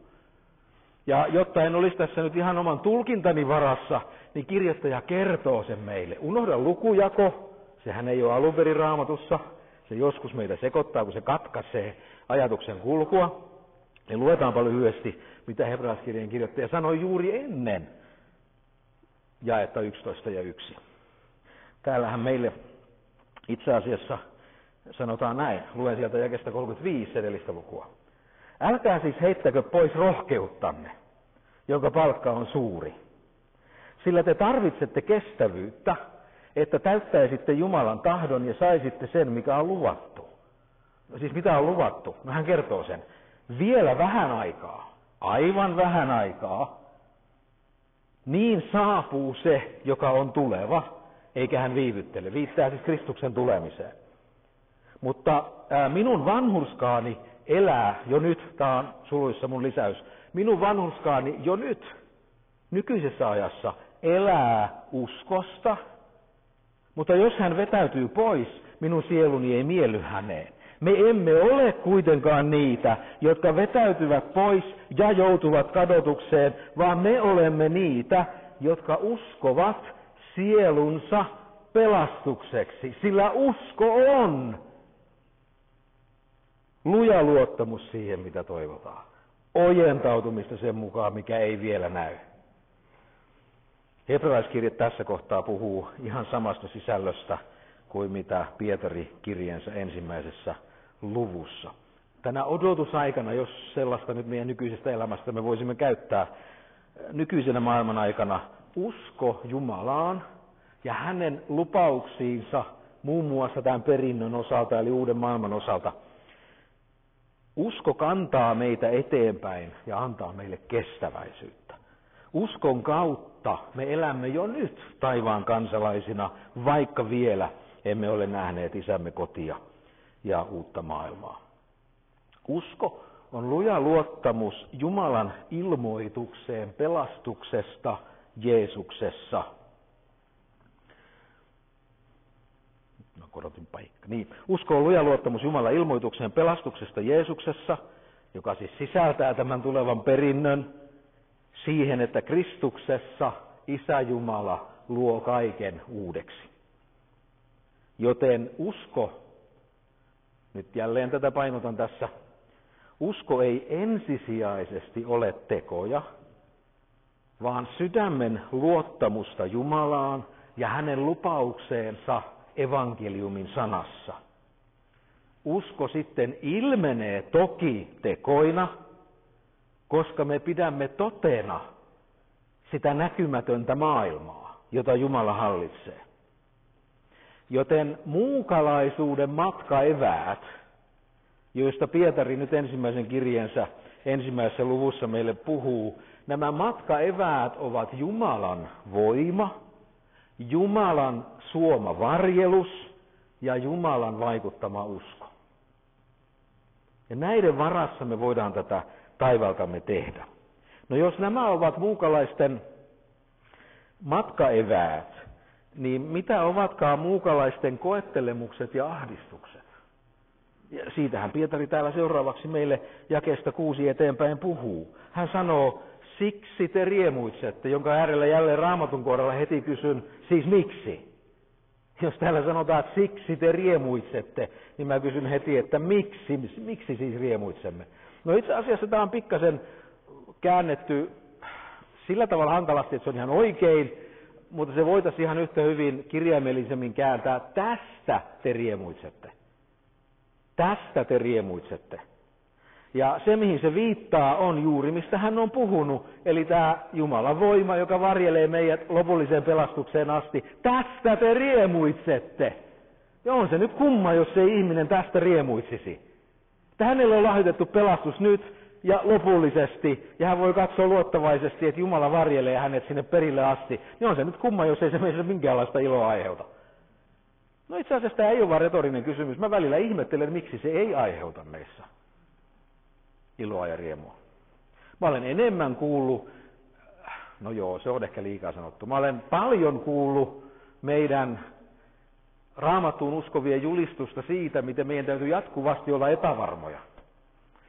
Ja jotta en olisi tässä nyt ihan oman tulkintani varassa, niin kirjoittaja kertoo sen meille. Unohda lukujako, sehän ei ole alunperin Raamatussa, se joskus meitä sekoittaa, kun se katkaisee ajatuksen kulkua. Ja luetaanpa lyhyesti, mitä hebrealaiskirjeen kirjoittaja sanoi juuri ennen jaetta 11 ja 1. Täällähän meille itse asiassa sanotaan näin, luen sieltä jakeesta 35 edellistä lukua. Älkää siis heittäkö pois rohkeuttanne, jonka palkka on suuri. Sillä te tarvitsette kestävyyttä, että täyttäisitte Jumalan tahdon ja saisitte sen, mikä on luvattu. No siis mitä on luvattu? No hän kertoo sen. Vielä vähän aikaa, aivan vähän aikaa, niin saapuu se, joka on tuleva. Eikä hän viivyttele. Viittaa siis Kristuksen tulemiseen. Mutta minun vanhurskaani elää jo nyt, tämä on suluissa mun lisäys, minun vanhurskaani jo nyt, nykyisessä ajassa, elää uskosta, mutta jos hän vetäytyy pois, minun sieluni ei mielly häneen. Me emme ole kuitenkaan niitä, jotka vetäytyvät pois ja joutuvat kadotukseen, vaan me olemme niitä, jotka uskovat sielunsa pelastukseksi, sillä usko on luja luottamus siihen, mitä toivotaan. Ojentautumista sen mukaan, mikä ei vielä näy. Hebrealaiskirje tässä kohtaa puhuu ihan samasta sisällöstä kuin mitä Pietari kirjensä ensimmäisessä luvussa. Tänä odotusaikana, jos sellaista nyt meidän nykyisestä elämästä me voisimme käyttää nykyisenä maailman aikana, usko Jumalaan ja hänen lupauksiinsa muun muassa tämän perinnön osalta, eli uuden maailman osalta. Usko kantaa meitä eteenpäin ja antaa meille kestäväisyyttä. Uskon kautta me elämme jo nyt taivaan kansalaisina, vaikka vielä emme ole nähneet isämme kotia ja uutta maailmaa. Usko on luja luottamus Jumalan ilmoitukseen pelastuksesta Jeesuksessa. Mä korotin paikka. Niin. Usko on luja luottamus Jumalan ilmoitukseen pelastuksesta Jeesuksessa, joka siis sisältää tämän tulevan perinnön siihen, että Kristuksessa Isä Jumala luo kaiken uudeksi. Joten usko, nyt jälleen tätä painotan tässä, usko ei ensisijaisesti ole tekoja, vaan sydämen luottamusta Jumalaan ja hänen lupaukseensa evankeliumin sanassa. Usko sitten ilmenee toki tekoina, koska me pidämme totena sitä näkymätöntä maailmaa, jota Jumala hallitsee. Joten muukalaisuuden matkaeväät, joista Pietari nyt ensimmäisen kirjeensä ensimmäisessä luvussa meille puhuu, nämä matkaeväät ovat Jumalan voima, Jumalan suoma varjelus ja Jumalan vaikuttama usko. Ja näiden varassa me voidaan tätä taivaltamme tehdä. No jos nämä ovat muukalaisten matkaeväät, niin mitä ovatkaan muukalaisten koettelemukset ja ahdistukset? Ja siitähän Pietari täällä seuraavaksi meille jakeesta 6 eteenpäin puhuu. Hän sanoo, siksi te riemuitsette, jonka äärellä jälleen Raamatun kohdalla heti kysyn, siis miksi? Jos täällä sanotaan, että siksi te riemuitsette, niin mä kysyn heti, että miksi siis riemuitsemme? No itse asiassa tämä on pikkasen käännetty sillä tavalla hankalasti, että se on ihan oikein, mutta se voitaisiin ihan yhtä hyvin kirjaimellisemmin kääntää, tästä te riemuitsette. Tästä te riemuitsette. Ja se, mihin se viittaa, on juuri, mistä hän on puhunut. Eli tämä Jumalan voima, joka varjelee meidät lopulliseen pelastukseen asti. Tästä te riemuitsette. Ja on se nyt kumma, jos ei ihminen tästä riemuitsisi. Että hänelle on lahjoitettu pelastus nyt ja lopullisesti. Ja hän voi katsoa luottavaisesti, että Jumala varjelee hänet sinne perille asti. Niin on se nyt kumma, jos ei se meille minkäänlaista iloa aiheuta. No itse asiassa tämä ei ole vain retorinen kysymys. Mä välillä ihmettelen, miksi se ei aiheuta meissä iloa ja riemua. Mä olen enemmän kuullut, no joo, se on ehkä liikaa sanottu, mä olen paljon kuullut meidän Raamattuun uskovien julistusta siitä, miten meidän täytyy jatkuvasti olla epävarmoja.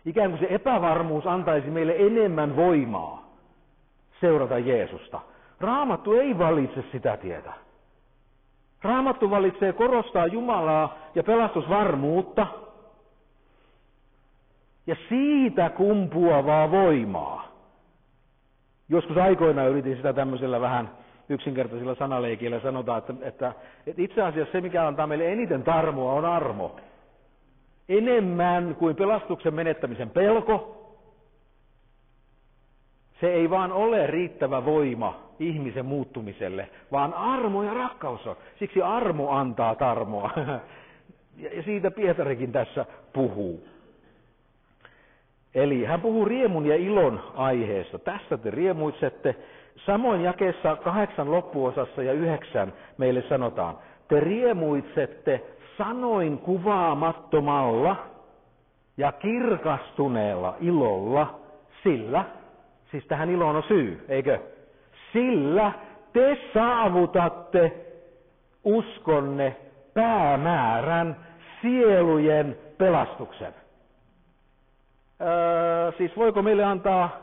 Ikään kuin se epävarmuus antaisi meille enemmän voimaa seurata Jeesusta. Raamattu ei valitse sitä tietä. Raamattu valitsee korostaa Jumalaa ja pelastusvarmuutta ja siitä kumpuavaa voimaa. Joskus aikoina yritin sitä tämmöisellä vähän yksinkertaisella sanaleikillä sanotaan, että itse asiassa se, mikä antaa meille eniten tarmoa, on armo. Enemmän kuin pelastuksen menettämisen pelko. Se ei vaan ole riittävä voima ihmisen muuttumiselle, vaan armo ja rakkaus on. Siksi armo antaa tarmoa. Ja siitä Pietarikin tässä puhuu. Eli hän puhuu riemun ja ilon aiheesta. Tästä te riemuitsette. Samoin jakeessa 8 loppuosassa ja 9 meille sanotaan, te riemuitsette sanoin kuvaamattomalla ja kirkastuneella ilolla sillä, siis tähän iloon on syy, eikö? Sillä te saavutatte uskonne päämäärän sielujen pelastuksen. Siis voiko meille antaa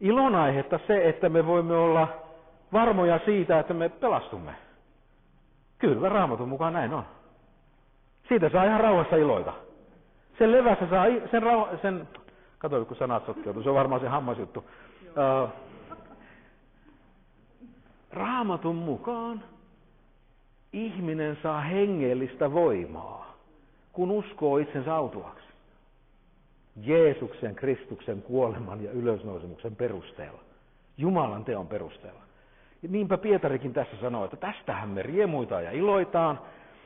ilonaihetta se, että me voimme olla varmoja siitä, että me pelastumme? Kyllä, Raamatun mukaan näin on. Siitä saa ihan rauhassa iloita. Sen levässä saa, kato, kun sanat sotkeutuu, se on varmaan se hammasjuttu. Raamatun mukaan ihminen saa hengellistä voimaa, kun uskoo itsensä autuaksi. Jeesuksen, Kristuksen kuoleman ja ylösnousemuksen perusteella. Jumalan teon perusteella. Ja niinpä Pietarikin tässä sanoo, että tästähän me riemuitaan ja iloitaan.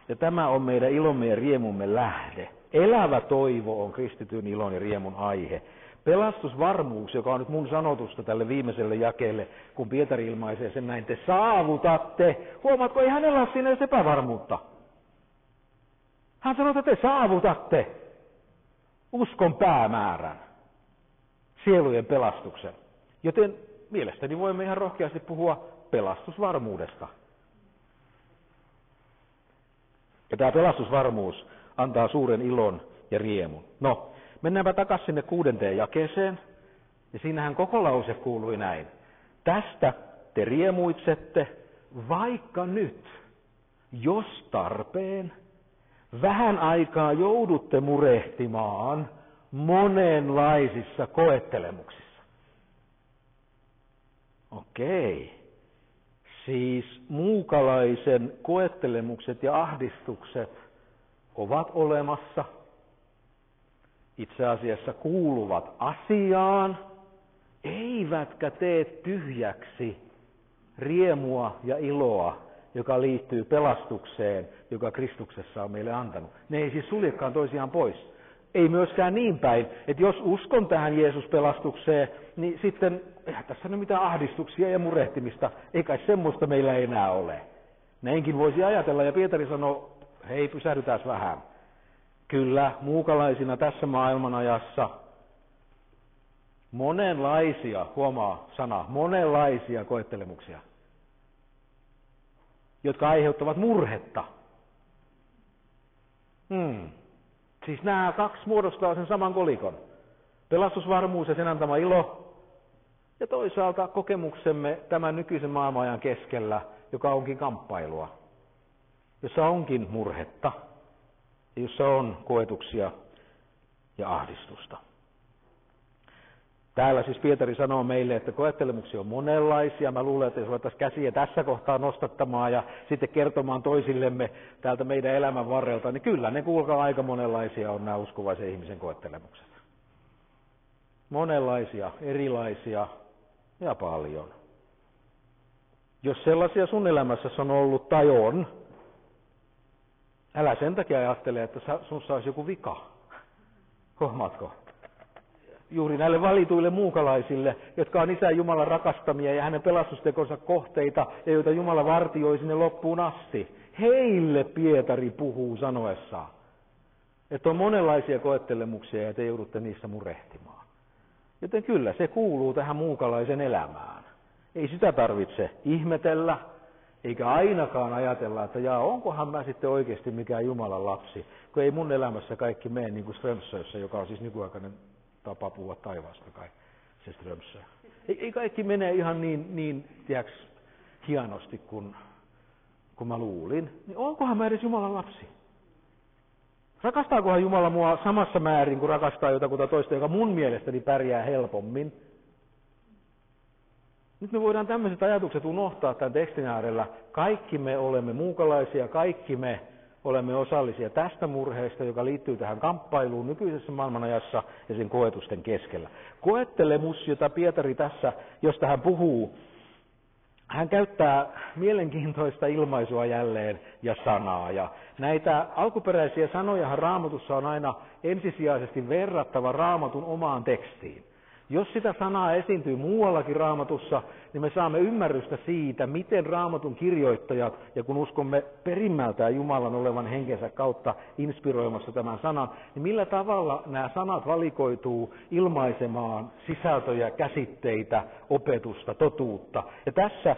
Ja tämä on meidän ilomme ja riemumme lähde. Elävä toivo on kristityn ilon ja riemun aihe. Pelastusvarmuus, joka on nyt mun sanotusta tälle viimeiselle jakeelle, kun Pietari ilmaisee sen näin, te saavutatte. Huomaatko, ei hänellä ole siinä edes epävarmuutta. Hän sanoo, että te saavutatte uskon päämäärän, sielujen pelastuksen. Joten mielestäni voimme ihan rohkeasti puhua pelastusvarmuudesta. Ja tämä pelastusvarmuus antaa suuren ilon ja riemun. No, mennäänpä takaisin sinne 6. jakeeseen. Ja siinähän koko lause kuului näin. Tästä te riemuitsette, vaikka nyt, jos tarpeen, vähän aikaa joudutte murehtimaan monenlaisissa koettelemuksissa. Okei. Siis muukalaisen koettelemukset ja ahdistukset ovat olemassa. Itse asiassa kuuluvat asiaan, eivätkä tee tyhjäksi riemua ja iloa, joka liittyy pelastukseen, joka Kristuksessa on meille antanut. Ne ei siis suljekaan toisiaan pois. Ei myöskään niin päin, että jos uskon tähän Jeesus pelastukseen, niin sitten eihän tässä nyt mitään ahdistuksia ja murehtimista, eikä semmoista meillä enää ole. Näinkin voisi ajatella, ja Pietari sanoi, hei, pysähdytääs vähän. Kyllä, muukalaisina tässä maailmanajassa monenlaisia, huomaa sana, monenlaisia koettelemuksia, jotka aiheuttavat murhetta. Siis nämä kaksi muodostaa sen saman kolikon. Pelastusvarmuus ja sen antama ilo, ja toisaalta kokemuksemme tämän nykyisen maailmanajan keskellä, joka onkin kamppailua, jossa onkin murhetta, jossa on koetuksia ja ahdistusta. Täällä siis Pietari sanoo meille, että koettelemuksia on monenlaisia. Mä luulen, että jos voitaisiin käsiä tässä kohtaa nostattamaan ja sitten kertomaan toisillemme täältä meidän elämän varrelta, niin kyllä ne kuulkaa aika monenlaisia on nämä uskovaisen ihmisen koettelemukset. Monenlaisia, erilaisia ja paljon. Jos sellaisia sun elämässäsi on ollut tai on, älä sen takia ajattele, että sinussa olisi joku vika. Huomaatko? Juuri näille valituille muukalaisille, jotka on Isän Jumalan rakastamia ja hänen pelastustekonsa kohteita, ja joita Jumala vartioi sinne loppuun asti. Heille Pietari puhuu sanoessaan, että on monenlaisia koettelemuksia ja te joudutte niissä murehtimaan. Joten kyllä, se kuuluu tähän muukalaisen elämään. Ei sitä tarvitse ihmetellä, eikä ainakaan ajatella, että jaa, onkohan mä sitten oikeasti mikään Jumalan lapsi, kun ei mun elämässä kaikki mene niin kuin Strömsössä, joka on siis nykyaikainen tapa puhua taivaasta kai, se Strömsö. Ei kaikki mene ihan niin tiedäks, hienosti kun mä luulin. Niin onkohan mä edes Jumalan lapsi? Rakastaakohan Jumala mua samassa määrin, kun rakastaa jotakuta toista, joka mun mielestäni pärjää helpommin? Nyt me voidaan tämmöiset ajatukset unohtaa tämän tekstin äärellä. Kaikki me olemme muukalaisia, kaikki me olemme osallisia tästä murheesta, joka liittyy tähän kamppailuun nykyisessä maailmanajassa ja sen koetusten keskellä. Koettelemus, jota Pietari tässä, josta hän puhuu, hän käyttää mielenkiintoista ilmaisua jälleen ja sanaa. Ja näitä alkuperäisiä sanojahan Raamatussa on aina ensisijaisesti verrattava Raamatun omaan tekstiin. Jos sitä sanaa esiintyy muuallakin Raamatussa, niin me saamme ymmärrystä siitä, miten Raamatun kirjoittajat, ja kun uskomme perimmältään Jumalan olevan henkensä kautta inspiroimassa tämän sanan, niin millä tavalla nämä sanat valikoituu ilmaisemaan sisältöjä, käsitteitä, opetusta, totuutta. Ja tässä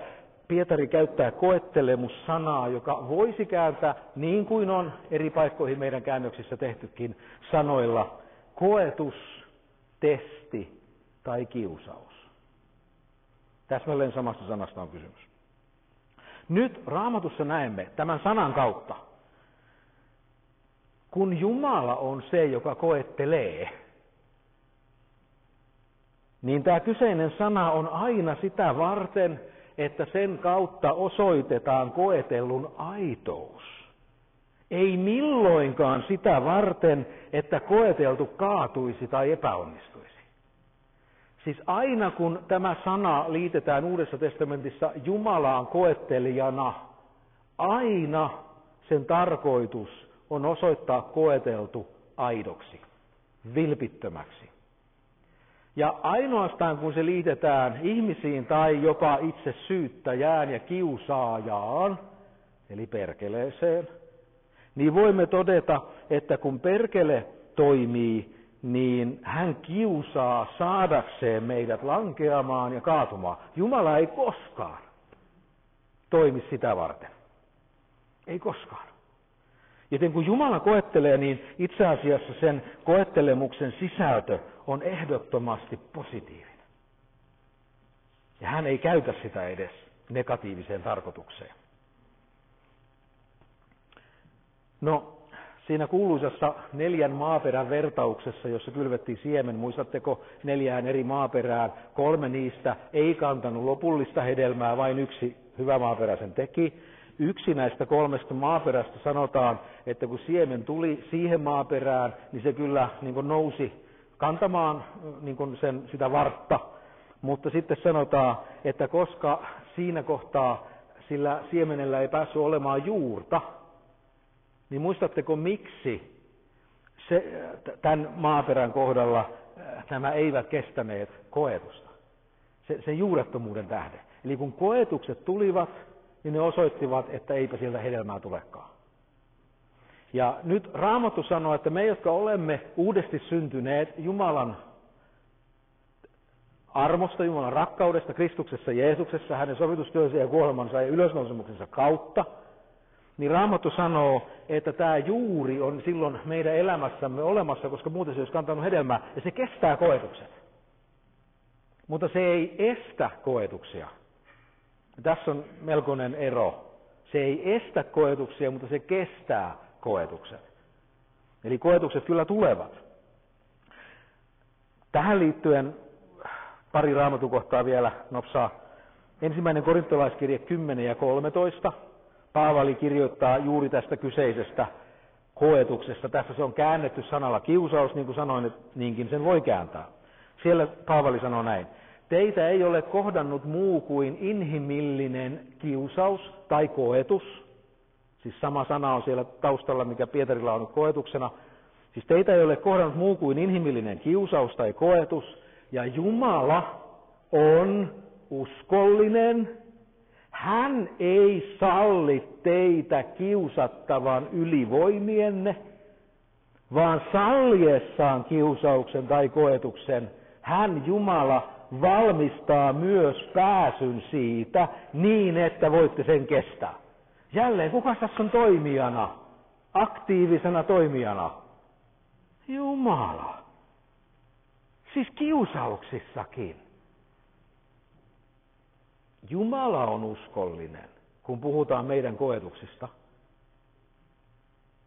Pietari käyttää koettelemus-sanaa, joka voisi kääntää, niin kuin on eri paikkoihin meidän käännöksissä tehtykin, sanoilla koetus, testi tai kiusaus. Täsmälleen samasta sanasta on kysymys. Nyt Raamatussa näemme tämän sanan kautta, kun Jumala on se, joka koettelee, niin tämä kyseinen sana on aina sitä varten, että sen kautta osoitetaan koetellun aitous. Ei milloinkaan sitä varten, että koeteltu kaatuisi tai epäonnistuisi. Siis aina kun tämä sana liitetään Uudessa testamentissa Jumalaan koettelijana, aina sen tarkoitus on osoittaa koeteltu aidoksi, vilpittömäksi. Ja ainoastaan kun se liitetään ihmisiin tai jopa itse syyttäjään ja kiusaajaan, eli perkeleeseen, niin voimme todeta, että kun perkele toimii, niin hän kiusaa saadakseen meidät lankeamaan ja kaatumaan. Jumala ei koskaan toimi sitä varten. Ei koskaan. Joten kun Jumala koettelee, niin itse asiassa sen koettelemuksen sisältö on ehdottomasti positiivinen. Ja hän ei käytä sitä edes negatiiviseen tarkoitukseen. No, Siinä kuuluisassa 4 maaperän vertauksessa, jossa kylvettiin siemen, muistatteko 4 eri maaperään, 3 niistä ei kantanut lopullista hedelmää, vain 1 hyvä maaperä sen teki. 1 näistä 3 maaperästä sanotaan, että kun siemen tuli siihen maaperään, niin se kyllä niin kuin nousi kantamaan niin kuin sitä vartta. Mutta sitten sanotaan, että koska siinä kohtaa sillä siemenellä ei päässyt olemaan juurta, niin muistatteko miksi tämän maaperän kohdalla nämä eivät kestäneet koetusta? Sen juurettomuuden tähden. Eli kun koetukset tulivat, niin ne osoittivat, että eipä sieltä hedelmää tulekaan. Ja nyt Raamattu sanoo, että me, jotka olemme uudesti syntyneet Jumalan armosta, Jumalan rakkaudesta, Kristuksessa, Jeesuksessa, hänen sovitustyönsä ja kuolemansa ja ylösnousemuksensa kautta, niin Raamattu sanoo, että tämä juuri on silloin meidän elämässämme olemassa, koska muuten se olisi kantanut hedelmää, ja se kestää koetukset. Mutta se ei estä koetuksia. Tässä on melkoinen ero. Se ei estä koetuksia, mutta se kestää koetukset. Eli koetukset kyllä tulevat. Tähän liittyen pari raamatukohtaa vielä nopsaa. 1. korintolaiskirje 10 ja 13. Paavali kirjoittaa juuri tästä kyseisestä koetuksesta. Tässä se on käännetty sanalla kiusaus, niin kuin sanoin, että niinkin sen voi kääntää. Siellä Paavali sanoo näin. Teitä ei ole kohdannut muu kuin inhimillinen kiusaus tai koetus. Siis sama sana on siellä taustalla, mikä Pietarilla on nyt koetuksena. Siis teitä ei ole kohdannut muu kuin inhimillinen kiusaus tai koetus. Ja Jumala on uskollinen. Hän ei salli teitä kiusattavan ylivoimienne, vaan salliessaan kiusauksen tai koetuksen hän Jumala valmistaa myös pääsyn siitä niin, että voitte sen kestää. Jälleen, kuka tässä on toimijana, aktiivisena toimijana? Jumala. Siis kiusauksissakin. Jumala on uskollinen, kun puhutaan meidän koetuksista.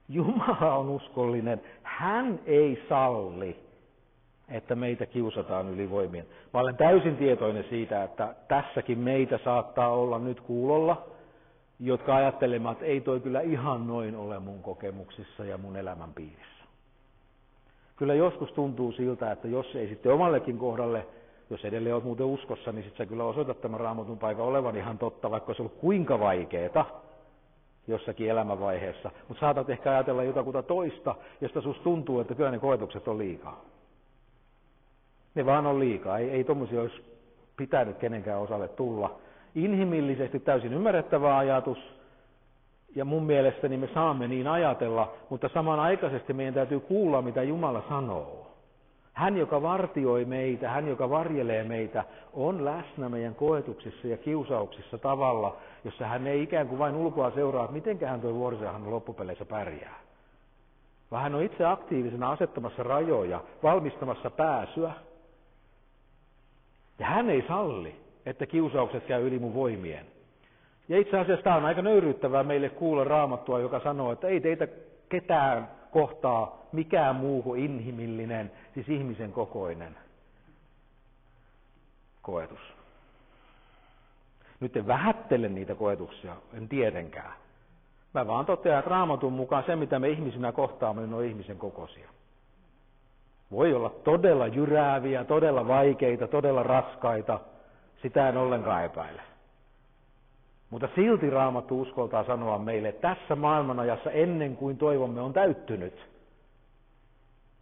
Jumala on uskollinen. Hän ei salli, että meitä kiusataan ylivoimien. Mä olen täysin tietoinen siitä, että tässäkin meitä saattaa olla nyt kuulolla, jotka ajattelevat, että ei toi kyllä ihan noin ole mun kokemuksissa ja mun elämän piirissä. Kyllä joskus tuntuu siltä, että jos ei sitten omallekin kohdalle, jos edelleen olet muuten uskossa, niin sitten sä kyllä osoitat tämän Raamatun paikan olevan ihan totta, vaikka olisi ollut kuinka vaikeeta jossakin elämänvaiheessa. Mutta saatat ehkä ajatella jotakuta toista, josta susta tuntuu, että kyllä ne koetukset on liikaa. Ne vaan on liikaa. Ei tommosia olisi pitänyt kenenkään osalle tulla. Inhimillisesti täysin ymmärrettävä ajatus. Ja mun mielestäni me saamme niin ajatella, mutta samanaikaisesti meidän täytyy kuulla, mitä Jumala sanoo. Hän, joka vartioi meitä, hän, joka varjelee meitä, on läsnä meidän koetuksissa ja kiusauksissa tavalla, jossa hän ei ikään kuin vain ulkoa seuraa, että mitenköhän tuo Vuorisenhannu loppupeleissä pärjää. Vaan hän on itse aktiivisena asettamassa rajoja, valmistamassa pääsyä. Ja hän ei salli, että kiusaukset käy yli mun voimien. Ja itse asiassa tämä on aika nöyryyttävää meille kuulla Raamattua, joka sanoo, että ei teitä ketään kohtaa mikään muu kuin inhimillinen, siis ihmisen kokoinen koetus. Nyt en vähättele niitä koetuksia, en tietenkään. Mä vaan totean, että Raamatun mukaan se, mitä me ihmisinä kohtaamme, on ihmisen kokoisia. Voi olla todella jyrääviä, todella vaikeita, todella raskaita, sitä en ollenkaan epäile. Mutta silti Raamattu uskoltaa sanoa meille, että tässä maailmanajassa ennen kuin toivomme on täyttynyt.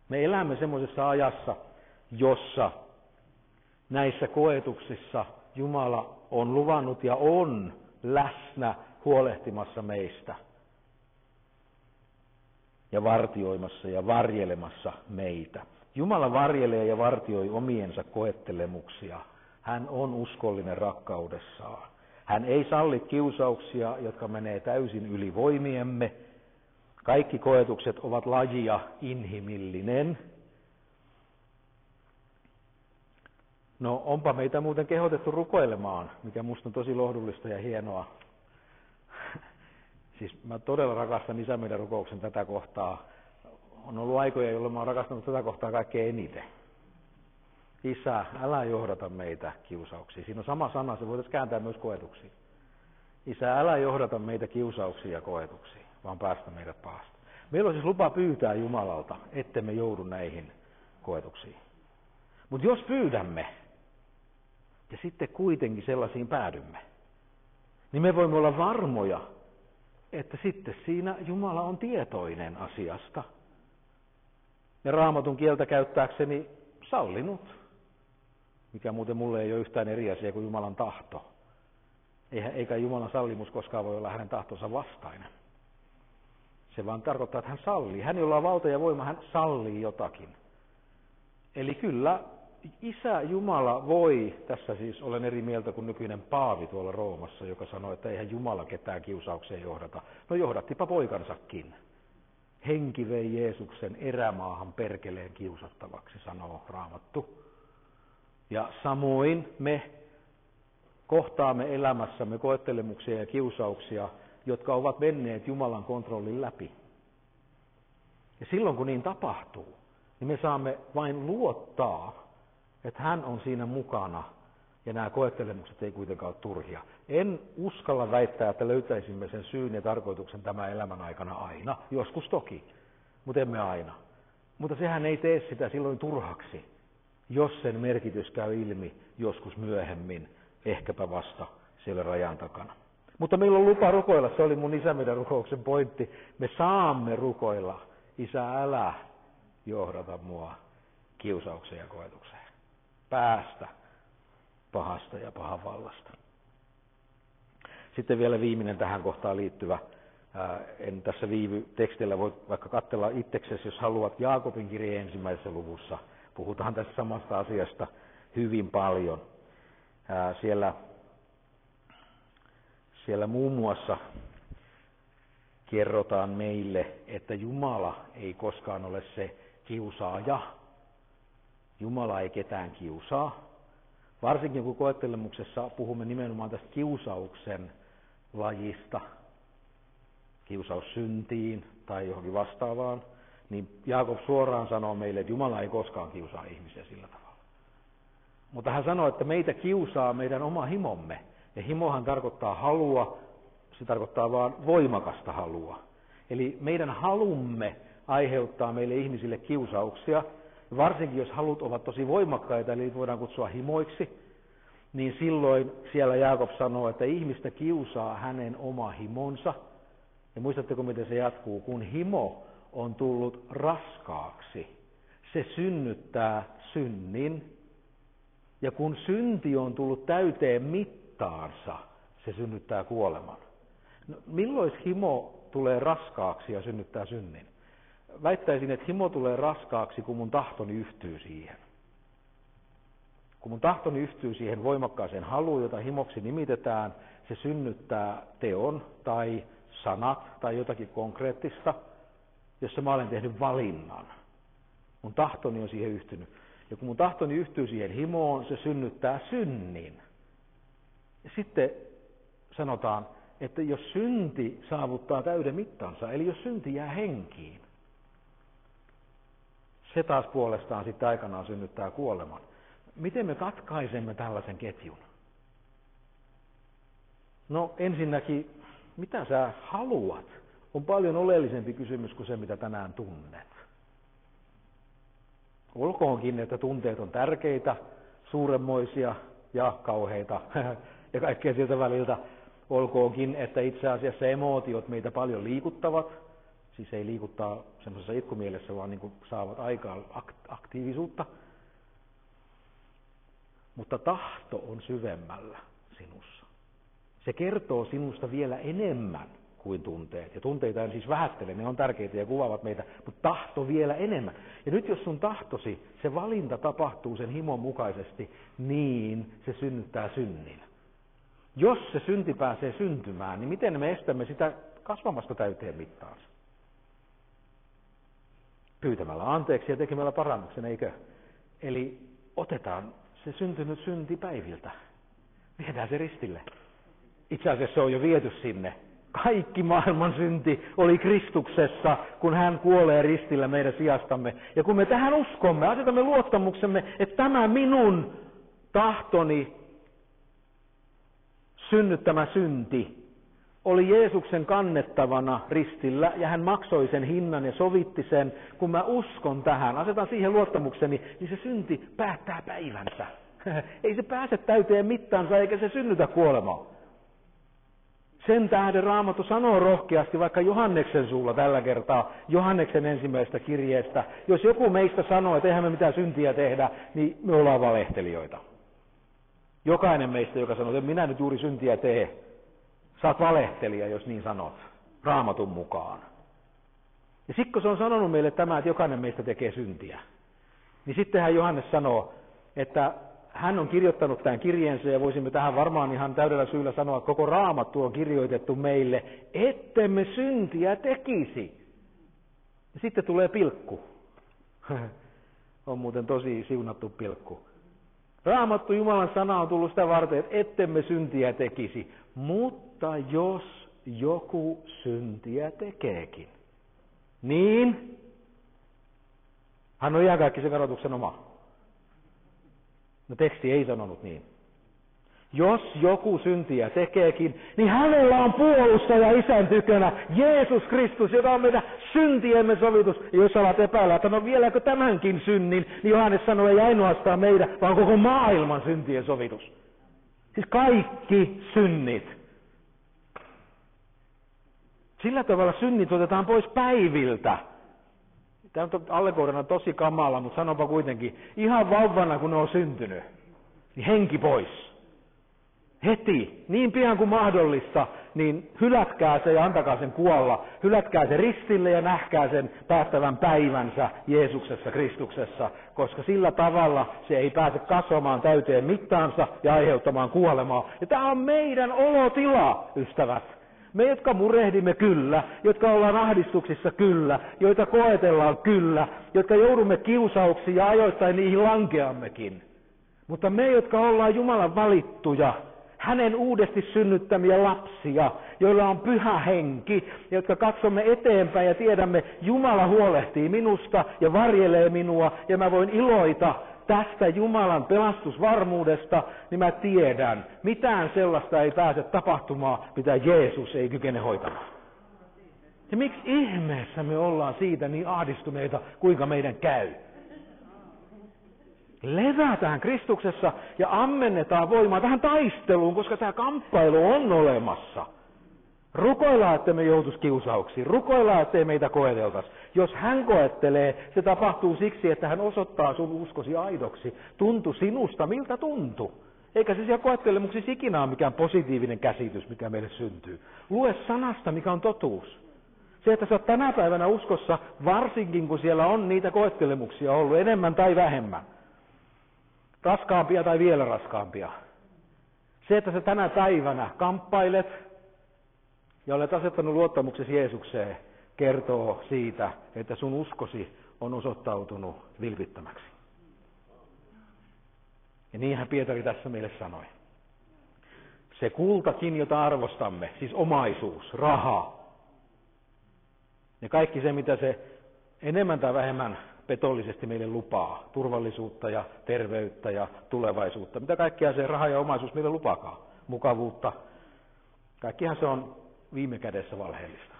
Me elämme semmoisessa ajassa, jossa näissä koetuksissa Jumala on luvannut ja on läsnä huolehtimassa meistä. Ja vartioimassa ja varjelemassa meitä. Jumala varjelee ja vartioi omiensa koettelemuksia. Hän on uskollinen rakkaudessaan. Hän ei salli kiusauksia, jotka menee täysin yli voimiemme. Kaikki koetukset ovat lajia inhimillinen. No onpa meitä muuten kehotettu rukoilemaan, mikä musta on tosi lohdullista ja hienoa. Siis mä todella rakastan Isämeidän rukouksen tätä kohtaa. On ollut aikoja, jolloin mä oon rakastanut tätä kohtaa kaikkein eniten. Isä, älä johdata meitä kiusauksiin. Siinä on sama sana, se voitaisiin kääntää myös koetuksiin. Isä, älä johdata meitä kiusauksiin ja koetuksiin, vaan päästä meidät pahasta. Meillä on siis lupa pyytää Jumalalta, ettemme joudu näihin koetuksiin. Mutta jos pyydämme, ja sitten kuitenkin sellaisiin päädymme, niin me voimme olla varmoja, että sitten siinä Jumala on tietoinen asiasta. Ja Raamatun kieltä käyttääkseni sallinut, mikä muuten mulle ei ole yhtään eri asia kuin Jumalan tahto. Eikä Jumalan sallimus koskaan voi olla hänen tahtonsa vastainen. Se vaan tarkoittaa, että hän sallii. Hän, jolla on valta ja voima, hän sallii jotakin. Eli kyllä Isä Jumala voi, tässä siis olen eri mieltä kuin nykyinen paavi tuolla Roomassa, joka sanoi, että eihän Jumala ketään kiusaukseen johdata. No johdattipa poikansakin. Henki vei Jeesuksen erämaahan perkeleen kiusattavaksi, sanoo Raamattu. Ja samoin me kohtaamme elämässämme koettelemuksia ja kiusauksia, jotka ovat menneet Jumalan kontrollin läpi. Ja silloin kun niin tapahtuu, niin me saamme vain luottaa, että hän on siinä mukana ja nämä koettelemukset ei kuitenkaan ole turhia. En uskalla väittää, että löytäisimme sen syyn ja tarkoituksen tämän elämän aikana aina. Joskus toki, mutta emme aina. Mutta sehän ei tee sitä silloin turhaksi, jos sen merkitys käy ilmi joskus myöhemmin, ehkäpä vasta siellä rajan takana. Mutta meillä on lupa rukoilla, se oli mun Isämeidän rukouksen pointti. Me saamme rukoilla, Isä älä johdata mua kiusaukseen ja koetukseen. Päästä pahasta ja pahan vallasta. Sitten vielä viimeinen tähän kohtaan liittyvä. En tässä viivy tekstillä, voit vaikka katsella itseksesi, jos haluat. Jaakobin kirjeen 1. luvussa. Puhutaan tässä samasta asiasta hyvin paljon. Siellä muun muassa kerrotaan meille, että Jumala ei koskaan ole se kiusaaja. Jumala ei ketään kiusaa. Varsinkin kun koettelemuksessa puhumme nimenomaan tästä kiusauksen lajista, kiusaus syntiin tai johonkin vastaavaan, niin Jaakob suoraan sanoo meille, että Jumala ei koskaan kiusaa ihmisiä sillä tavalla. Mutta hän sanoo, että meitä kiusaa meidän oma himomme. Ja himohan tarkoittaa halua, se tarkoittaa vaan voimakasta halua. Eli meidän halumme aiheuttaa meille ihmisille kiusauksia, varsinkin jos halut ovat tosi voimakkaita, eli voidaan kutsua himoiksi, niin silloin siellä Jaakob sanoo, että ihmistä kiusaa hänen oma himonsa. Ja muistatteko, miten se jatkuu? Kun himo on tullut raskaaksi, se synnyttää synnin. Ja kun synti on tullut täyteen mittaansa, se synnyttää kuoleman. No, milloin himo tulee raskaaksi ja synnyttää synnin? Väittäisin, että himo tulee raskaaksi, kun mun tahtoni yhtyy siihen. Kun mun tahtoni yhtyy siihen voimakkaaseen haluun, jota himoksi nimitetään, se synnyttää teon tai sanat tai jotakin konkreettista, jossa mä olen tehnyt valinnan. Mun tahtoni on siihen yhtynyt. Ja kun mun tahtoni yhtyy siihen himoon, se synnyttää synnin. Sitten sanotaan, että jos synti saavuttaa täyden mittansa, eli jos synti jää henkiin, se taas puolestaan sitten aikanaan synnyttää kuoleman. Miten me katkaisemme tällaisen ketjun? No ensinnäkin, mitä sä haluat? On paljon oleellisempi kysymys kuin se, mitä tänään tunnet. Olkoonkin, että tunteet on tärkeitä, suuremmoisia ja kauheita ja kaikkea siltä väliltä. Olkoonkin, että itse asiassa emootiot meitä paljon liikuttavat. Siis ei liikuttaa semmoisessa itkumielessä, vaan niin kuin saavat aikaan aktiivisuutta. Mutta tahto on syvemmällä sinussa. Se kertoo sinusta vielä enemmän kuin tunteet. Ja tunteita en siis vähättele, ne on tärkeitä ja kuvaavat meitä, mutta tahto vielä enemmän. Ja nyt jos sun tahtosi, se valinta tapahtuu sen himon mukaisesti, niin se synnyttää synnin. Jos se synti pääsee syntymään, niin miten me estämme sitä kasvamasta täyteen mittaansa? Pyytämällä anteeksi ja tekemällä parannuksen, eikö? Eli otetaan se syntynyt synti päiviltä. Viedään se ristille. Itse asiassa se on jo viety sinne Kaikki maailman synti oli Kristuksessa, kun hän kuolee ristillä meidän sijastamme. Ja kun me tähän uskomme, asetamme luottamuksemme, että tämä minun tahtoni synnyttämä synti oli Jeesuksen kannettavana ristillä ja hän maksoi sen hinnan ja sovitti sen. Kun mä uskon tähän, asetan siihen luottamukseni, niin se synti päättää päivänsä. Ei se pääse täyteen mittaansa eikä se synnytä kuolemaa. Sen tähden Raamattu sanoo rohkeasti, vaikka Johanneksen suulla tällä kertaa, Johanneksen ensimmäisestä kirjeestä. Jos joku meistä sanoo, että eihän me mitään syntiä tehdä, niin me ollaan valehtelijoita. Jokainen meistä, joka sanoo, että minä nyt juuri syntiä tee, sä oot valehtelija, jos niin sanot, Raamatun mukaan. Ja sitten kun se on sanonut meille tämä, että jokainen meistä tekee syntiä, niin sittenhän Johannes sanoo, että hän on kirjoittanut tämän kirjeensä ja voisimme tähän varmaan ihan täydellä syyllä sanoa, että koko Raamattu on kirjoitettu meille, ettemme syntiä tekisi. Ja sitten tulee pilkku. On muuten tosi siunattu pilkku. Raamattu Jumalan sana on tullut sitä varten, että ettemme syntiä tekisi. Mutta jos joku syntiä tekeekin, niin hän on ihan kaikki sen kadotuksen oma. No teksti ei sanonut niin. Jos joku syntiä tekeekin, niin hänellä on puolustaja Isän tykönä, Jeesus Kristus, joka on meidän syntiemme sovitus. Ja jos alat epäillä, että no vieläkö tämänkin synnin, niin Johannes sanoi, ei ainoastaan meidän, vaan koko maailman syntien sovitus. Siis kaikki synnit. Sillä tavalla synnit otetaan pois päiviltä. Tämä on allekohdana tosi kamala, mutta sanonpa kuitenkin, ihan vauvana kun ne on syntynyt, niin henki pois. Heti, niin pian kuin mahdollista, niin hylätkää se ja antakaa sen kuolla. Hylätkää se ristille ja nähkää sen päättävän päivänsä Jeesuksessa Kristuksessa, koska sillä tavalla se ei pääse kasvamaan täyteen mittaansa ja aiheuttamaan kuolemaa. Ja tämä on meidän olotila, ystävät. Me, jotka murehdimme kyllä, jotka ollaan ahdistuksissa kyllä, joita koetellaan kyllä, jotka joudumme kiusauksiin ja ajoittain niihin lankeammekin. Mutta me, jotka ollaan Jumalan valittuja, hänen uudesti synnyttämiä lapsia, joilla on pyhä henki, jotka katsomme eteenpäin ja tiedämme, Jumala huolehtii minusta ja varjelee minua ja mä voin iloita tästä Jumalan pelastusvarmuudesta, niin mä tiedän, mitään sellaista ei pääse tapahtumaan, mitä Jeesus ei kykene hoitamaan. Ja miksi ihmeessä me ollaan siitä niin ahdistuneita, kuinka meidän käy? Levätään Kristuksessa ja ammennetaan voimaa tähän taisteluun, koska tämä kamppailu on olemassa. Rukoillaan, että me joutuisi kiusauksiin. Rukoillaan, ettei meitä koeteltaisi. Jos hän koettelee, se tapahtuu siksi, että hän osoittaa sun uskosi aidoksi. Tuntu sinusta, miltä tuntuu. Eikä se siellä koettelemuksissa ikinä ole mikään positiivinen käsitys, mikä meille syntyy. Lue sanasta, mikä on totuus. Se, että sä oot tänä päivänä uskossa, varsinkin kun siellä on niitä koettelemuksia ollut, enemmän tai vähemmän. Raskaampia tai vielä raskaampia. Se, että sä tänä päivänä kamppailet ja olet asettanut luottamuksesi Jeesukseen, kertoo siitä, että sun uskosi on osoittautunut vilpittömäksi. Ja niinhän Pietari tässä meille sanoi. Se kultakin, jota arvostamme, siis omaisuus, raha, ja kaikki se, mitä se enemmän tai vähemmän petollisesti meille lupaa, turvallisuutta ja terveyttä ja tulevaisuutta, mitä kaikkea se raha ja omaisuus meille lupaakaan, mukavuutta, kaikkihan se on viime kädessä valheellista.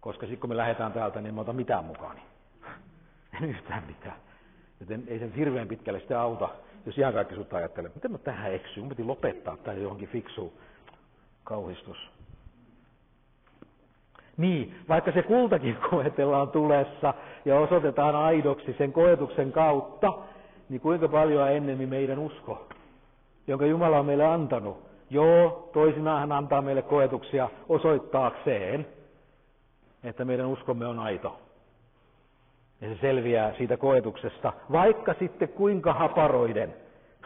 Koska sitten kun me lähdetään täältä, niin en ota mitään mukaan. En yhtään mitään. Joten ei sen hirveän pitkälle sitä auta, jos ihan kaikki sutta ajattelee. Miten mä tähän eksyn? Mun piti lopettaa tai johonkin fiksuun. Kauhistus. Niin, vaikka se kultakin koetellaan tulessa ja osoitetaan aidoksi sen koetuksen kautta, niin kuinka paljon ennemmin meidän usko, jonka Jumala on meille antanut. Joo, toisinaan hän antaa meille koetuksia osoittaakseen, että meidän uskomme on aito. Ja se selviää siitä koetuksesta, vaikka sitten kuinka haparoiden,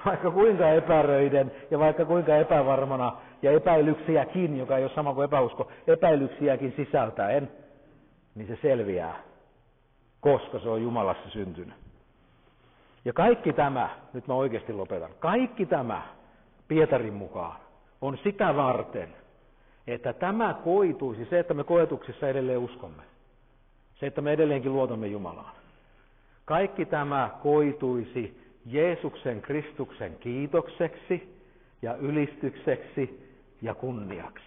vaikka kuinka epäröiden ja vaikka kuinka epävarmana ja epäilyksiäkin, joka ei ole sama kuin epäusko, epäilyksiäkin sisältäen, niin se selviää, koska se on Jumalassa syntynyt. Ja kaikki tämä, nyt mä oikeasti lopetan, kaikki tämä Pietarin mukaan on sitä varten, että tämä koituisi, se, että me koetuksissa edelleen uskomme, se, että me edelleenkin luotamme Jumalaan. Kaikki tämä koituisi Jeesuksen Kristuksen kiitokseksi ja ylistykseksi ja kunniaksi.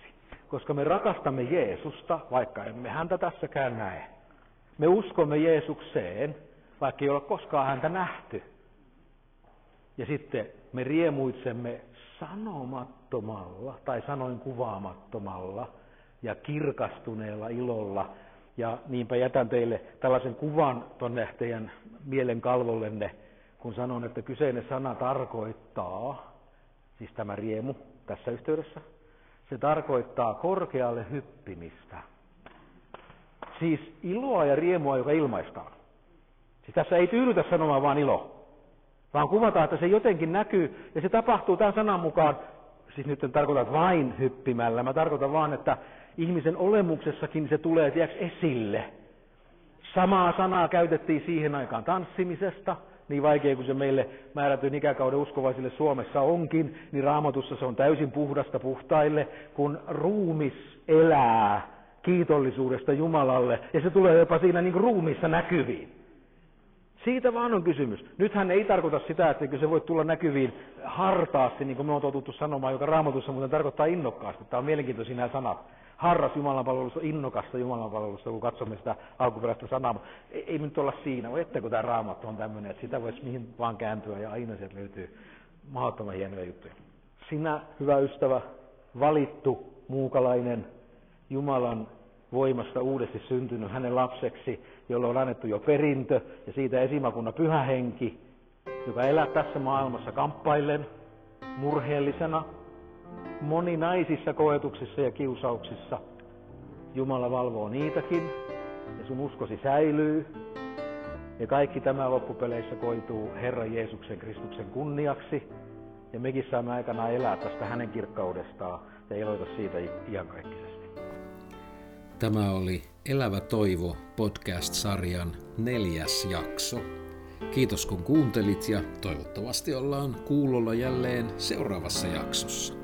Koska me rakastamme Jeesusta, vaikka emme häntä tässäkään näe. Me uskomme Jeesukseen, vaikka ei ole koskaan häntä nähty. Ja sitten me riemuitsemme sanomattomalla tai sanoin kuvaamattomalla ja kirkastuneella ilolla. Ja niinpä jätän teille tällaisen kuvan tuonne teidän mielenkalvollenne, kun sanon, että kyseinen sana tarkoittaa, siis tämä riemu tässä yhteydessä, se tarkoittaa korkealle hyppimistä. Siis iloa ja riemua, joka ilmaistaan. Siis tässä ei tyydytä sanomaan vaan ilo, vaan kuvataan, että se jotenkin näkyy ja se tapahtuu tämän sanan mukaan. Siis nyt en tarkoita vain hyppimällä, mä tarkoitan vaan, että ihmisen olemuksessakin se tulee tiiäks esille. Samaa sanaa käytettiin siihen aikaan tanssimisesta, niin vaikea kuin se meille määrätyn ikäkauden uskovaisille Suomessa onkin, niin Raamatussa se on täysin puhdasta puhtaille, kun ruumis elää kiitollisuudesta Jumalalle, ja se tulee jopa siinä niin kuin ruumissa näkyviin. Siitä vaan on kysymys. Nythän ei tarkoita sitä, että se voi tulla näkyviin hartaasti, niin kuin me on totuttu sanomaan, joka Raamatussa muuten tarkoittaa innokkaasti. Tämä on mielenkiintoisia nämä sanat. Harras jumalanpalvelusta, innokasta jumalanpalvelusta, kun katsomme sitä alkuperäistä sanaa. Ei nyt olla siinä, voi että kun tämä Raamattu on tämmöinen, että sitä voisi mihin vaan kääntyä ja aina sieltä löytyy mahdottoman hienoja juttuja. Sinä, hyvä ystävä, valittu muukalainen, Jumalan voimasta uudesti syntynyt hänen lapseksi, jolle on annettu jo perintö ja siitä esimakunna pyhä henki, joka elää tässä maailmassa kamppaillen, murheellisena, moninaisissa koetuksissa ja kiusauksissa. Jumala valvoo niitäkin ja sun uskosi säilyy. Ja kaikki tämä loppupeleissä koituu Herran Jeesuksen Kristuksen kunniaksi. Ja mekin saamme aikana elää tästä hänen kirkkaudestaan ja iloita siitä iankaikkisesti. Tämä oli Elävä toivo -podcast-sarjan 4. jakso. Kiitos kun kuuntelit ja toivottavasti ollaan kuulolla jälleen seuraavassa jaksossa.